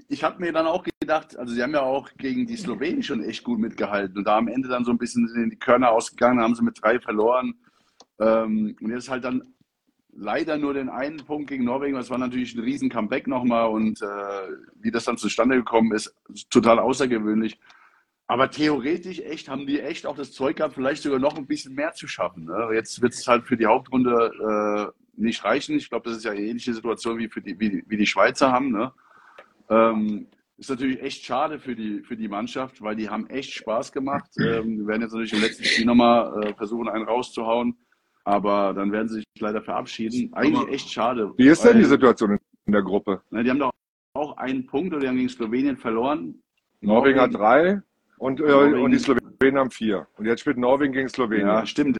Ich habe mir dann auch gedacht, also sie haben ja auch gegen die Slowenien schon echt gut mitgehalten. Und da am Ende dann so ein bisschen sind die Körner ausgegangen, haben sie mit 3 verloren. Und jetzt halt dann leider nur den einen Punkt gegen Norwegen. Das war natürlich ein riesen Comeback nochmal. Und wie das dann zustande gekommen ist, total außergewöhnlich. Aber theoretisch echt haben die echt auch das Zeug gehabt, vielleicht sogar noch ein bisschen mehr zu schaffen. Ne? Jetzt wird es halt für die Hauptrunde nicht reichen. Ich glaube, das ist ja eine ähnliche Situation wie die Schweizer haben, ne? Ist natürlich echt schade für die Mannschaft, weil die haben echt Spaß gemacht. Wir werden jetzt natürlich im letzten Spiel nochmal versuchen, einen rauszuhauen, aber dann werden sie sich leider verabschieden. Eigentlich echt schade. Wie ist denn die Situation in der Gruppe? Na, die haben doch auch einen Punkt, oder die haben gegen Slowenien verloren. Norwegen hat 3 und die Slowenen haben 4. Und jetzt spielt Norwegen gegen Slowenien. Ja, stimmt.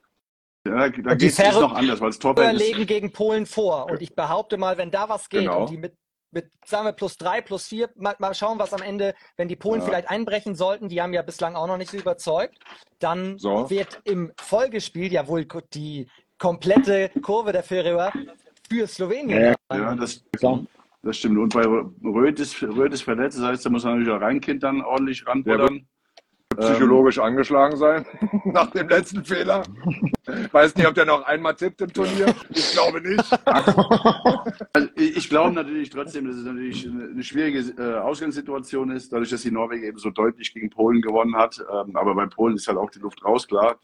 Ja, da geht es noch anders, weil das Torwart legen gegen Polen vor. Und ich behaupte mal, wenn da was geht, genau, und die mit, sagen wir, +3, +4, mal schauen, was am Ende, wenn die Polen vielleicht einbrechen sollten, die haben ja bislang auch noch nicht so überzeugt, dann wird im Folgespiel ja wohl die komplette Kurve der Färöer für Slowenien. Ja, das stimmt. Und bei Röth ist verletzt, das heißt, da muss natürlich auch Reinkind dann ordentlich ranbordern. Psychologisch angeschlagen sein, nach dem letzten Fehler. Weiß nicht, ob der noch einmal tippt im Turnier. Ich glaube nicht. Also, ich glaube natürlich trotzdem, dass es natürlich eine schwierige Ausgangssituation ist, dadurch, dass die Norwegen eben so deutlich gegen Polen gewonnen hat. Aber bei Polen ist halt auch die Luft raus, klar.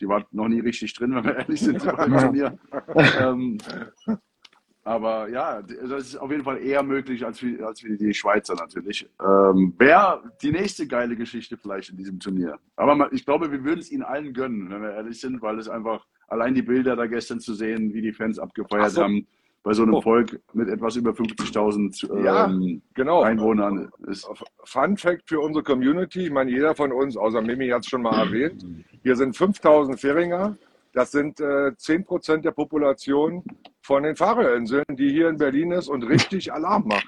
Die waren noch nie richtig drin, wenn wir ehrlich sind, im Turnier. Aber ja, das ist auf jeden Fall eher möglich als für die Schweizer natürlich. Wäre die nächste geile Geschichte vielleicht in diesem Turnier. Aber ich glaube, wir würden es ihnen allen gönnen, wenn wir ehrlich sind, weil es einfach, allein die Bilder da gestern zu sehen, wie die Fans abgefeiert haben, bei so einem Volk mit etwas über 50.000 Einwohnern. Ist Fun Fact für unsere Community, ich meine, jeder von uns, außer Mimi hat es schon mal erwähnt, hier sind 5.000 Fähringer. Das sind 10% der Population von den Färöerinseln, die hier in Berlin ist und richtig Alarm macht.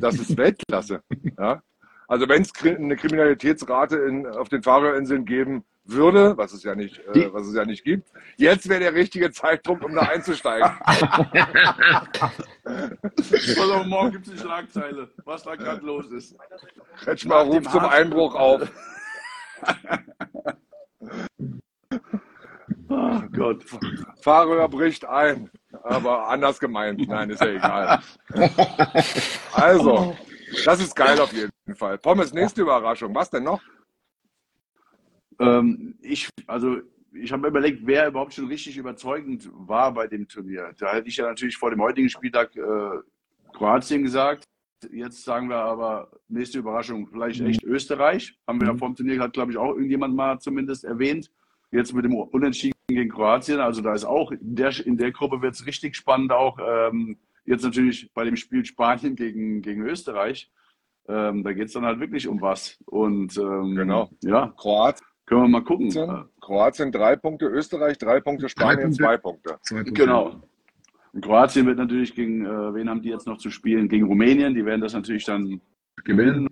Das ist Weltklasse. Ja? Also wenn es eine Kriminalitätsrate auf den Färöerinseln geben würde, was es ja nicht gibt, jetzt wäre der richtige Zeitpunkt, um da einzusteigen. Also, morgen gibt es die Schlagzeile, was da gerade los ist. Kretschmer ruft zum Einbruch auf. Oh Gott. Färöer bricht ein, aber anders gemeint. Nein, ist ja egal. Also, das ist geil auf jeden Fall. Pommes, nächste Überraschung. Was denn noch? Ich habe mir überlegt, wer überhaupt schon richtig überzeugend war bei dem Turnier. Da hätte ich ja natürlich vor dem heutigen Spieltag Kroatien gesagt. Jetzt sagen wir aber, nächste Überraschung, vielleicht echt Österreich. Haben wir ja vor dem Turnier gerade, glaube ich, auch irgendjemand mal zumindest erwähnt. Jetzt mit dem Unentschieden gegen Kroatien, also da ist auch, in der Gruppe wird es richtig spannend auch, jetzt natürlich bei dem Spiel Spanien gegen Österreich, da geht es dann halt wirklich um was. Und Kroatien, können wir mal gucken. Kroatien 3 Punkte, Österreich 3 Punkte, Spanien 2 Punkte. 2 Punkte. Genau. Und Kroatien wird natürlich gegen, wen haben die jetzt noch zu spielen? Gegen Rumänien, die werden das natürlich dann gewinnen.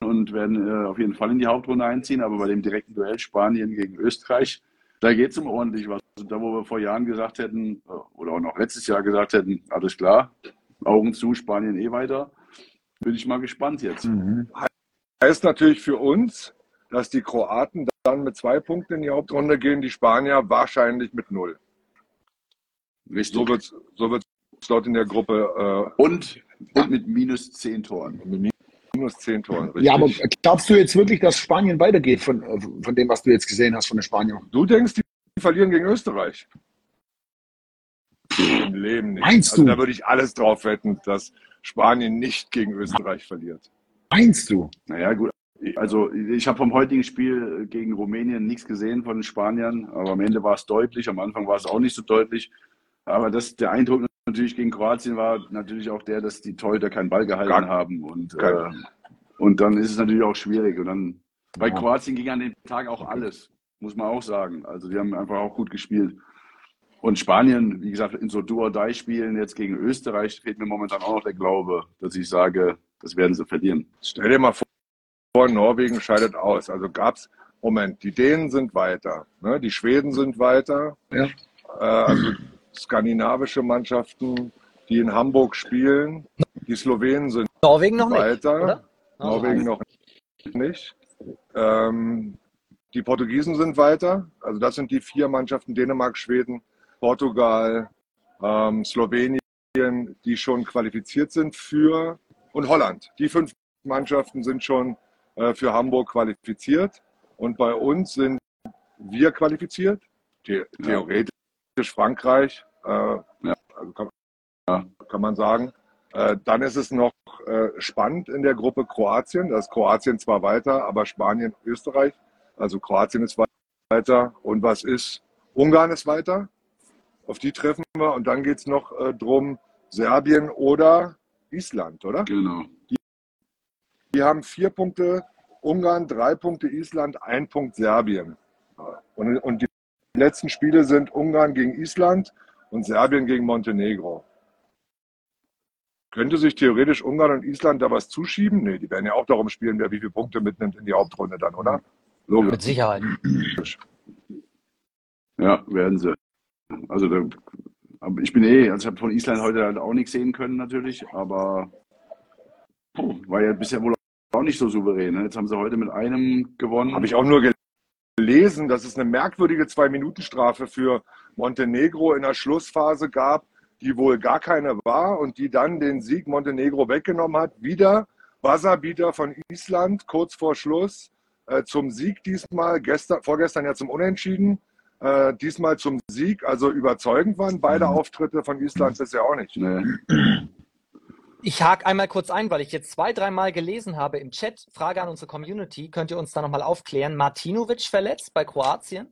Und werden auf jeden Fall in die Hauptrunde einziehen, aber bei dem direkten Duell Spanien gegen Österreich, da geht es um ordentlich was. Und da, wo wir vor Jahren gesagt hätten, oder auch noch letztes Jahr gesagt hätten, alles klar, Augen zu, Spanien weiter, bin ich mal gespannt jetzt. Heißt natürlich für uns, dass die Kroaten dann mit 2 Punkten in die Hauptrunde gehen, die Spanier wahrscheinlich mit 0. Richtig. So wird's dort in der Gruppe. Und mit minus 10 Toren. Minus 10 Toren, richtig. Ja, aber glaubst du jetzt wirklich, dass Spanien weitergeht von dem, was du jetzt gesehen hast von den Spaniern? Du denkst, die verlieren gegen Österreich? im Leben nicht. Meinst du? Also da würde ich alles drauf wetten, dass Spanien nicht gegen Österreich verliert. Meinst du? Naja, gut. Also ich habe vom heutigen Spiel gegen Rumänien nichts gesehen von den Spaniern, aber am Ende war es deutlich, am Anfang war es auch nicht so deutlich. Aber das, der Eindruck natürlich gegen Kroatien war natürlich auch der, dass die Torhüter keinen Ball gehalten haben. Und dann ist es natürlich auch schwierig. Und dann bei Kroatien ging an dem Tag auch alles, muss man auch sagen. Also die haben einfach auch gut gespielt. Und Spanien, wie gesagt, in so Do-or-Die-Spielen jetzt gegen Österreich fehlt mir momentan auch noch der Glaube, dass ich sage, das werden sie verlieren. Stell dir mal vor, Norwegen scheidet aus. Also gab es, Moment, die Dänen sind weiter, ne? Die Schweden sind weiter. Ja. Also skandinavische Mannschaften, die in Hamburg spielen. Die Slowenen sind Norwegen noch weiter. Nicht, oder? Norwegen noch nicht. Die Portugiesen sind weiter. Also das sind die vier Mannschaften, Dänemark, Schweden, Portugal, Slowenien, die schon qualifiziert sind für, und Holland. Die fünf Mannschaften sind schon für Hamburg qualifiziert und bei uns sind wir qualifiziert, theoretisch Frankreich, also kann man sagen. Dann ist es noch spannend in der Gruppe Kroatien, da ist Kroatien zwar weiter, aber Spanien, Österreich, also Kroatien ist weiter und was ist, Ungarn ist weiter, auf die treffen wir und dann geht es noch drum, Serbien oder Island, oder? Genau. Die haben 4 Punkte, Ungarn 3 Punkte, Island 1 Punkt, Serbien. Und die letzten Spiele sind Ungarn gegen Island und Serbien gegen Montenegro. Könnte sich theoretisch Ungarn und Island da was zuschieben? Nee, die werden ja auch darum spielen, wer wie viele Punkte mitnimmt in die Hauptrunde dann, oder? Logisch. Mit Sicherheit. Ja, werden sie. Also ich habe von Island heute halt auch nichts sehen können natürlich, aber war ja bisher wohl auch nicht so souverän. Ne? Jetzt haben sie heute mit einem gewonnen. Habe ich auch nur gelesen, dass es eine merkwürdige 2-Minuten-Strafe für Montenegro in der Schlussphase gab, die wohl gar keine war und die dann den Sieg Montenegro weggenommen hat. Wieder Buzzerbieter von Island kurz vor Schluss zum Sieg diesmal, vorgestern ja zum Unentschieden, diesmal zum Sieg. Also überzeugend waren beide Auftritte von Island bisher auch nicht. Nee. Ich hake einmal kurz ein, weil ich jetzt 2-3 Mal gelesen habe im Chat. Frage an unsere Community. Könnt ihr uns da nochmal aufklären? Martinovic verletzt bei Kroatien?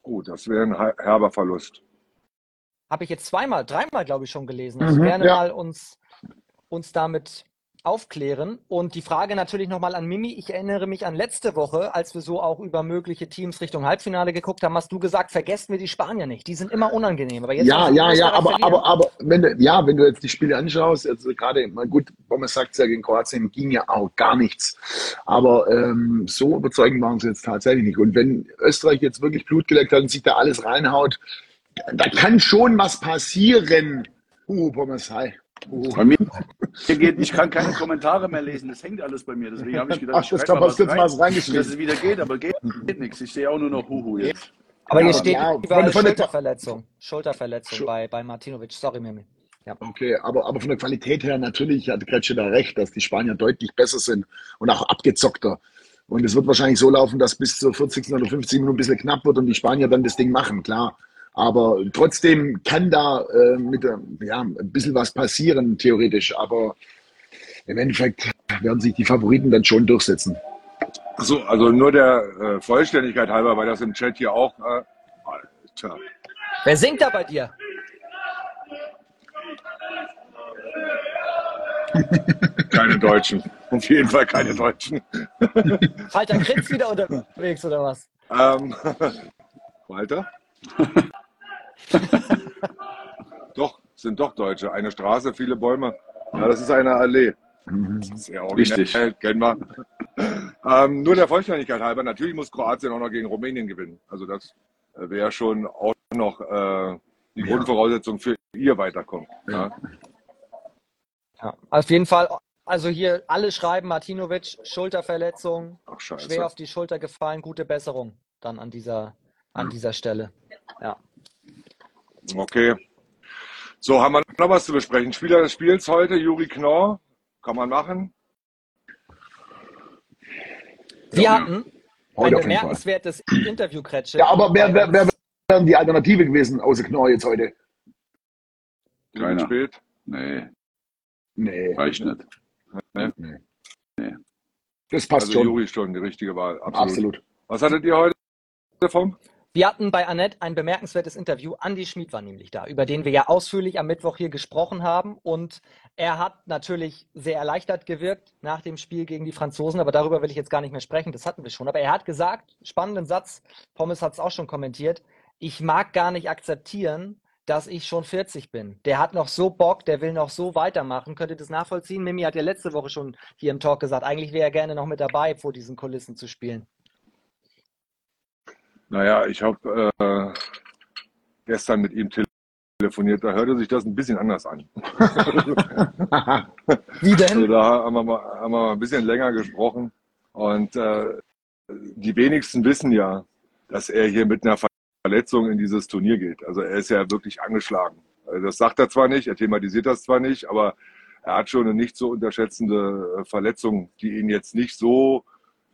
Oh, das wäre ein herber Verlust. Habe ich jetzt 2-mal, 3-mal, glaube ich, schon gelesen. Also gerne mal uns damit aufklären. Und die Frage natürlich nochmal an Mimi. Ich erinnere mich an letzte Woche, als wir so auch über mögliche Teams Richtung Halbfinale geguckt haben, hast du gesagt, vergessen wir die Spanier nicht. Die sind immer unangenehm. Aber jetzt aber wenn du jetzt die Spiele anschaust, also gerade, gut, Pommes sagt es ja, gegen Kroatien ging ja auch gar nichts. Aber so überzeugend waren sie jetzt tatsächlich nicht. Und wenn Österreich jetzt wirklich Blut geleckt hat und sich da alles reinhaut, da kann schon was passieren. Pommes, hi. Bei mir ich kann keine Kommentare mehr lesen, das hängt alles bei mir. Deswegen habe ich gedacht, ich schreibe mal was rein, dass es wieder geht, aber geht nichts. Ich sehe auch nur noch jetzt. Aber hier steht überall Schulterverletzung. Schulterverletzung bei Martinovic. Sorry, Mimi. Ja. Okay, aber von der Qualität her natürlich hat Kretsche da recht, dass die Spanier deutlich besser sind und auch abgezockter. Und es wird wahrscheinlich so laufen, dass bis zur 40. oder 50. Minute ein bisschen knapp wird und die Spanier dann das Ding machen, klar. Aber trotzdem kann da ein bisschen was passieren, theoretisch. Aber im Endeffekt werden sich die Favoriten dann schon durchsetzen. Achso, also nur der Vollständigkeit halber, weil das im Chat hier auch... Alter. Wer singt da bei dir? Keine Deutschen. Auf jeden Fall keine Deutschen. Walter Kritz wieder unterwegs, oder was? Walter? Doch, sind doch Deutsche. Eine Straße, viele Bäume. Ja, das ist eine Allee. Sehr richtig. Kennen wir. Nur der Vollständigkeit halber, natürlich muss Kroatien auch noch gegen Rumänien gewinnen. Also das wäre schon auch noch die Grundvoraussetzung für ihr Weiterkommen. Ja. Ja, auf jeden Fall. Also hier alle schreiben, Martinovic, Schulterverletzung, schwer auf die Schulter gefallen, gute Besserung dann an dieser Stelle. Ja. Okay. So, haben wir noch was zu besprechen. Spieler des Spiels heute, Juri Knorr. Kann man machen. Wir hatten ein bemerkenswertes Interview, Kretsche. Ja, aber wer wäre die Alternative gewesen, außer Knorr jetzt heute? Keiner. Spät? Nee. Reicht nicht. Nee. Das passt also schon. Juri ist schon die richtige Wahl. Absolut. Was hattet ihr heute davon? Wir hatten bei Annette ein bemerkenswertes Interview. Andi Schmid war nämlich da, über den wir ja ausführlich am Mittwoch hier gesprochen haben. Und er hat natürlich sehr erleichtert gewirkt nach dem Spiel gegen die Franzosen. Aber darüber will ich jetzt gar nicht mehr sprechen. Das hatten wir schon. Aber er hat gesagt, spannenden Satz, Pommes hat es auch schon kommentiert, ich mag gar nicht akzeptieren, dass ich schon 40 bin. Der hat noch so Bock, der will noch so weitermachen. Könnt ihr das nachvollziehen? Mimi hat ja letzte Woche schon hier im Talk gesagt, eigentlich wäre er gerne noch mit dabei, vor diesen Kulissen zu spielen. Naja, ich habe gestern mit ihm telefoniert, da hörte sich das ein bisschen anders an. Wie denn? Also da haben wir ein bisschen länger gesprochen und die wenigsten wissen ja, dass er hier mit einer Verletzung in dieses Turnier geht. Also er ist ja wirklich angeschlagen. Das sagt er zwar nicht, er thematisiert das zwar nicht, aber er hat schon eine nicht so unterschätzende Verletzung, die ihn jetzt nicht so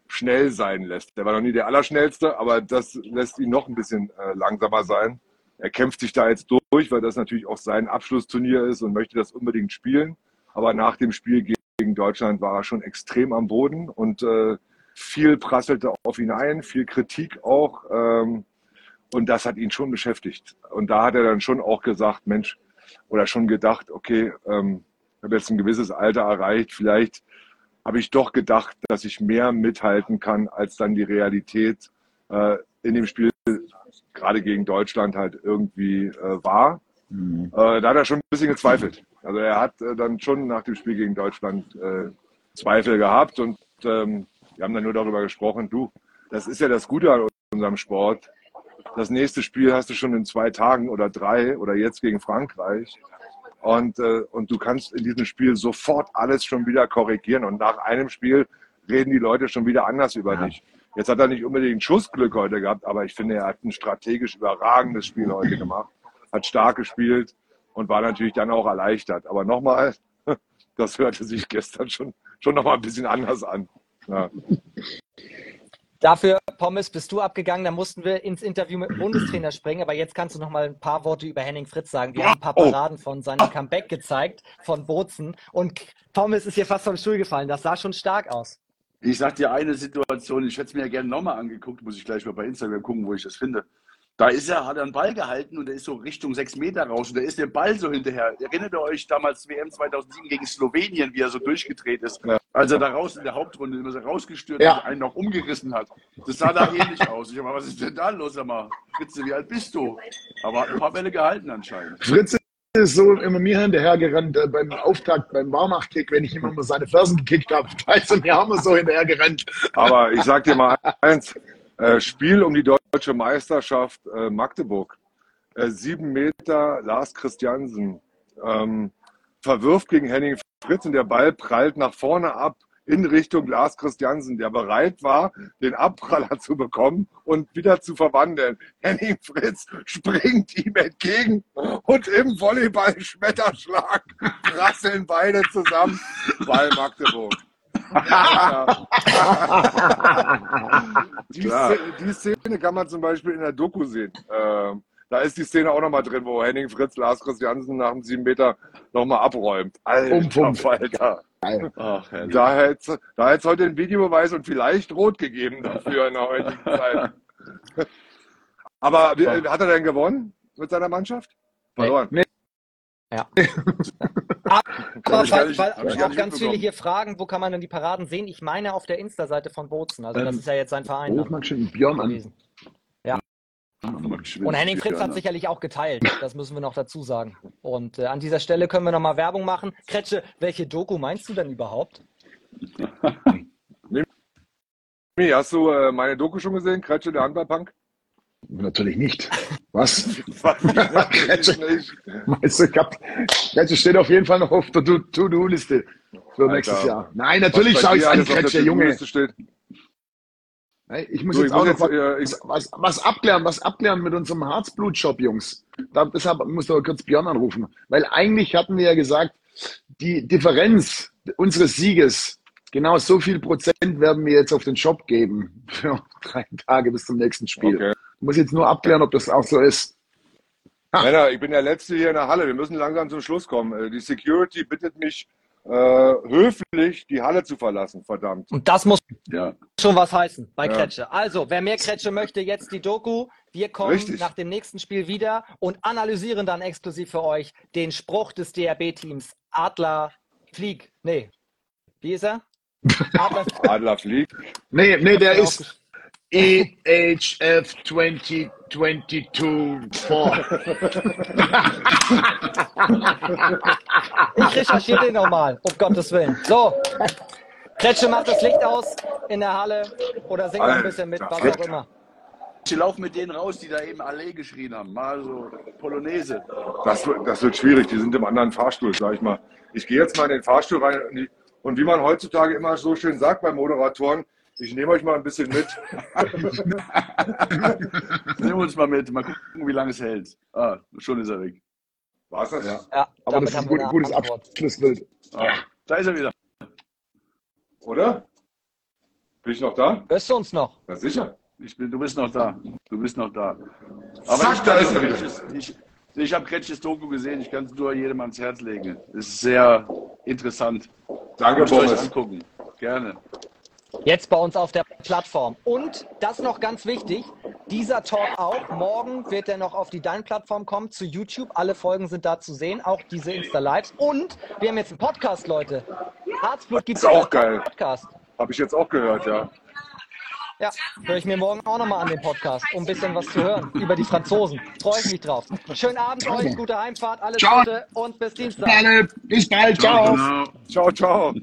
schnell sein lässt. Der war noch nie der Allerschnellste, aber das lässt ihn noch ein bisschen langsamer sein. Er kämpft sich da jetzt durch, weil das natürlich auch sein Abschlussturnier ist und möchte das unbedingt spielen. Aber nach dem Spiel gegen Deutschland war er schon extrem am Boden und viel prasselte auf ihn ein, viel Kritik auch. Und das hat ihn schon beschäftigt. Und da hat er dann schon auch gesagt, Mensch, oder schon gedacht, okay, ich habe jetzt ein gewisses Alter erreicht, vielleicht habe ich doch gedacht, dass ich mehr mithalten kann, als dann die Realität in dem Spiel, gerade gegen Deutschland, halt irgendwie war. Mhm. Da hat er schon ein bisschen gezweifelt. Also er hat dann schon nach dem Spiel gegen Deutschland Zweifel gehabt und wir haben dann nur darüber gesprochen, du, das ist ja das Gute an unserem Sport, das nächste Spiel hast du schon in 2 Tagen oder 3 oder jetzt gegen Frankreich. Und du kannst in diesem Spiel sofort alles schon wieder korrigieren. Und nach einem Spiel reden die Leute schon wieder anders über dich. Jetzt hat er nicht unbedingt Schussglück heute gehabt, aber ich finde, er hat ein strategisch überragendes Spiel heute gemacht, hat stark gespielt und war natürlich dann auch erleichtert. Aber nochmal, das hörte sich gestern schon nochmal ein bisschen anders an. Ja. Dafür, Pommes, bist du abgegangen, da mussten wir ins Interview mit dem Bundestrainer springen, aber jetzt kannst du noch mal ein paar Worte über Henning Fritz sagen. Wir haben ein paar Paraden von seinem Comeback gezeigt, von Bozen, und Pommes ist hier fast vom Stuhl gefallen, das sah schon stark aus. Ich sag dir eine Situation, ich hätte es mir ja gerne nochmal angeguckt, muss ich gleich mal bei Instagram gucken, wo ich das finde. Da ist er, hat er einen Ball gehalten und der ist so Richtung 6 Meter raus und da ist der Ball so hinterher. Erinnert ihr euch damals WM 2007 gegen Slowenien, wie er so durchgedreht ist, ja, als er da raus in der Hauptrunde immer so rausgestürzt und einen noch umgerissen hat. Das sah da ähnlich aus. Ich dachte, was ist denn da los? Fritze, wie alt bist du? Aber hat ein paar Bälle gehalten anscheinend. Fritze ist so immer mir hinterhergerannt beim Auftakt, beim Warmach-Kick, wenn ich immer mal seine Fersen gekickt habe. Da ist er mir auch mal so hinterhergerannt. Aber ich sag dir mal eins. Spiel um die Deutsche Meisterschaft Magdeburg. 7 Meter Lars Christiansen verwirft gegen Henning Fritz und der Ball prallt nach vorne ab in Richtung Lars Christiansen, der bereit war, den Abpraller zu bekommen und wieder zu verwandeln. Henning Fritz springt ihm entgegen und im Volleyball-Schmetterschlag rasseln beide zusammen. Ball Magdeburg. Die Szene kann man zum Beispiel in der Doku sehen. Da ist die Szene auch nochmal drin, wo Henning Fritz Lars Christiansen nach dem 7 Meter nochmal abräumt. Alter. Da hätte es heute einen Videobeweis und vielleicht rot gegeben dafür in der heutigen Zeit. Aber hat er denn gewonnen mit seiner Mannschaft? Verloren. Nee. Ja. weil auch ganz viele hier fragen, wo kann man denn die Paraden sehen? Ich meine auf der Insta-Seite von Bozen. Also das ist ja jetzt sein Verein. Björn gewesen. Ja. Und Henning Fritz hat sicherlich auch geteilt. Das müssen wir noch dazu sagen. Und an dieser Stelle können wir nochmal Werbung machen. Kretsche, welche Doku meinst du denn überhaupt? Mimi, hast du meine Doku schon gesehen? Kretsche, der Handballpunk? Natürlich nicht. Was? Kretsche steht auf jeden Fall noch auf der To-Do-Liste für nächstes Jahr. Nein, natürlich schaue ich es an, Kretsche, Junge. Ich muss jetzt auch noch was abklären mit unserem Harzblut-Shop, Jungs. Deshalb muss ich kurz Björn anrufen. Weil eigentlich hatten wir ja gesagt, die Differenz unseres Sieges, genau so viel Prozent werden wir jetzt auf den Shop geben. Für 3 Tage bis zum nächsten Spiel. Okay. Ich muss jetzt nur abklären, ob das auch so ist. Männer, ich bin der Letzte hier in der Halle. Wir müssen langsam zum Schluss kommen. Die Security bittet mich höflich, die Halle zu verlassen, verdammt. Und das muss schon was heißen bei Kretsche. Also, wer mehr Kretsche möchte, jetzt die Doku. Wir kommen nach dem nächsten Spiel wieder und analysieren dann exklusiv für euch den Spruch des DRB-Teams. Adler flieg. Nee. Wie ist er? Adler flieg. Nee, nee, der ist EHF 2022-4. Ich recherchiere den nochmal, um Gottes Willen. So, Kretsche macht das Licht aus in der Halle oder singt noch ein bisschen mit, was auch immer. Ich laufe mit denen raus, die da eben Allee geschrien haben, mal so Polonaise. Das wird schwierig, die sind im anderen Fahrstuhl, sag ich mal. Ich gehe jetzt mal in den Fahrstuhl rein und wie man heutzutage immer so schön sagt bei Moderatoren, ich nehme euch mal ein bisschen mit. Nehmen wir uns mal mit, mal gucken, wie lange es hält. Ah, schon ist er weg. War es das? Ja. Ja, aber das ist ein gutes Abschlussbild. Ah, da ist er wieder. Oder? Bin ich noch da? Hörst du uns noch? Na sicher. Du bist noch da. Du bist noch da. Aber zack, da ist er wieder. Ich habe Kretsches Doku gesehen. Ich kann es nur jedem ans Herz legen. Es ist sehr interessant. Danke, Boris. Angucken. Gerne. Jetzt bei uns auf der Plattform. Und das noch ganz wichtig, dieser Talk auch. Morgen wird er noch auf die Dein-Plattform kommen, zu YouTube. Alle Folgen sind da zu sehen, auch diese Insta-Lives. Und wir haben jetzt einen Podcast, Leute. Harzblut gibt es auch geil. Podcast. Habe ich jetzt auch gehört, ja. Ja, höre ich mir morgen auch nochmal an den Podcast, um ein bisschen was zu hören über die Franzosen. Freue ich mich drauf. Schönen Abend euch, gute Heimfahrt, alles Gute und bis Dienstag. Bis bald, ciao. Ciao, ciao.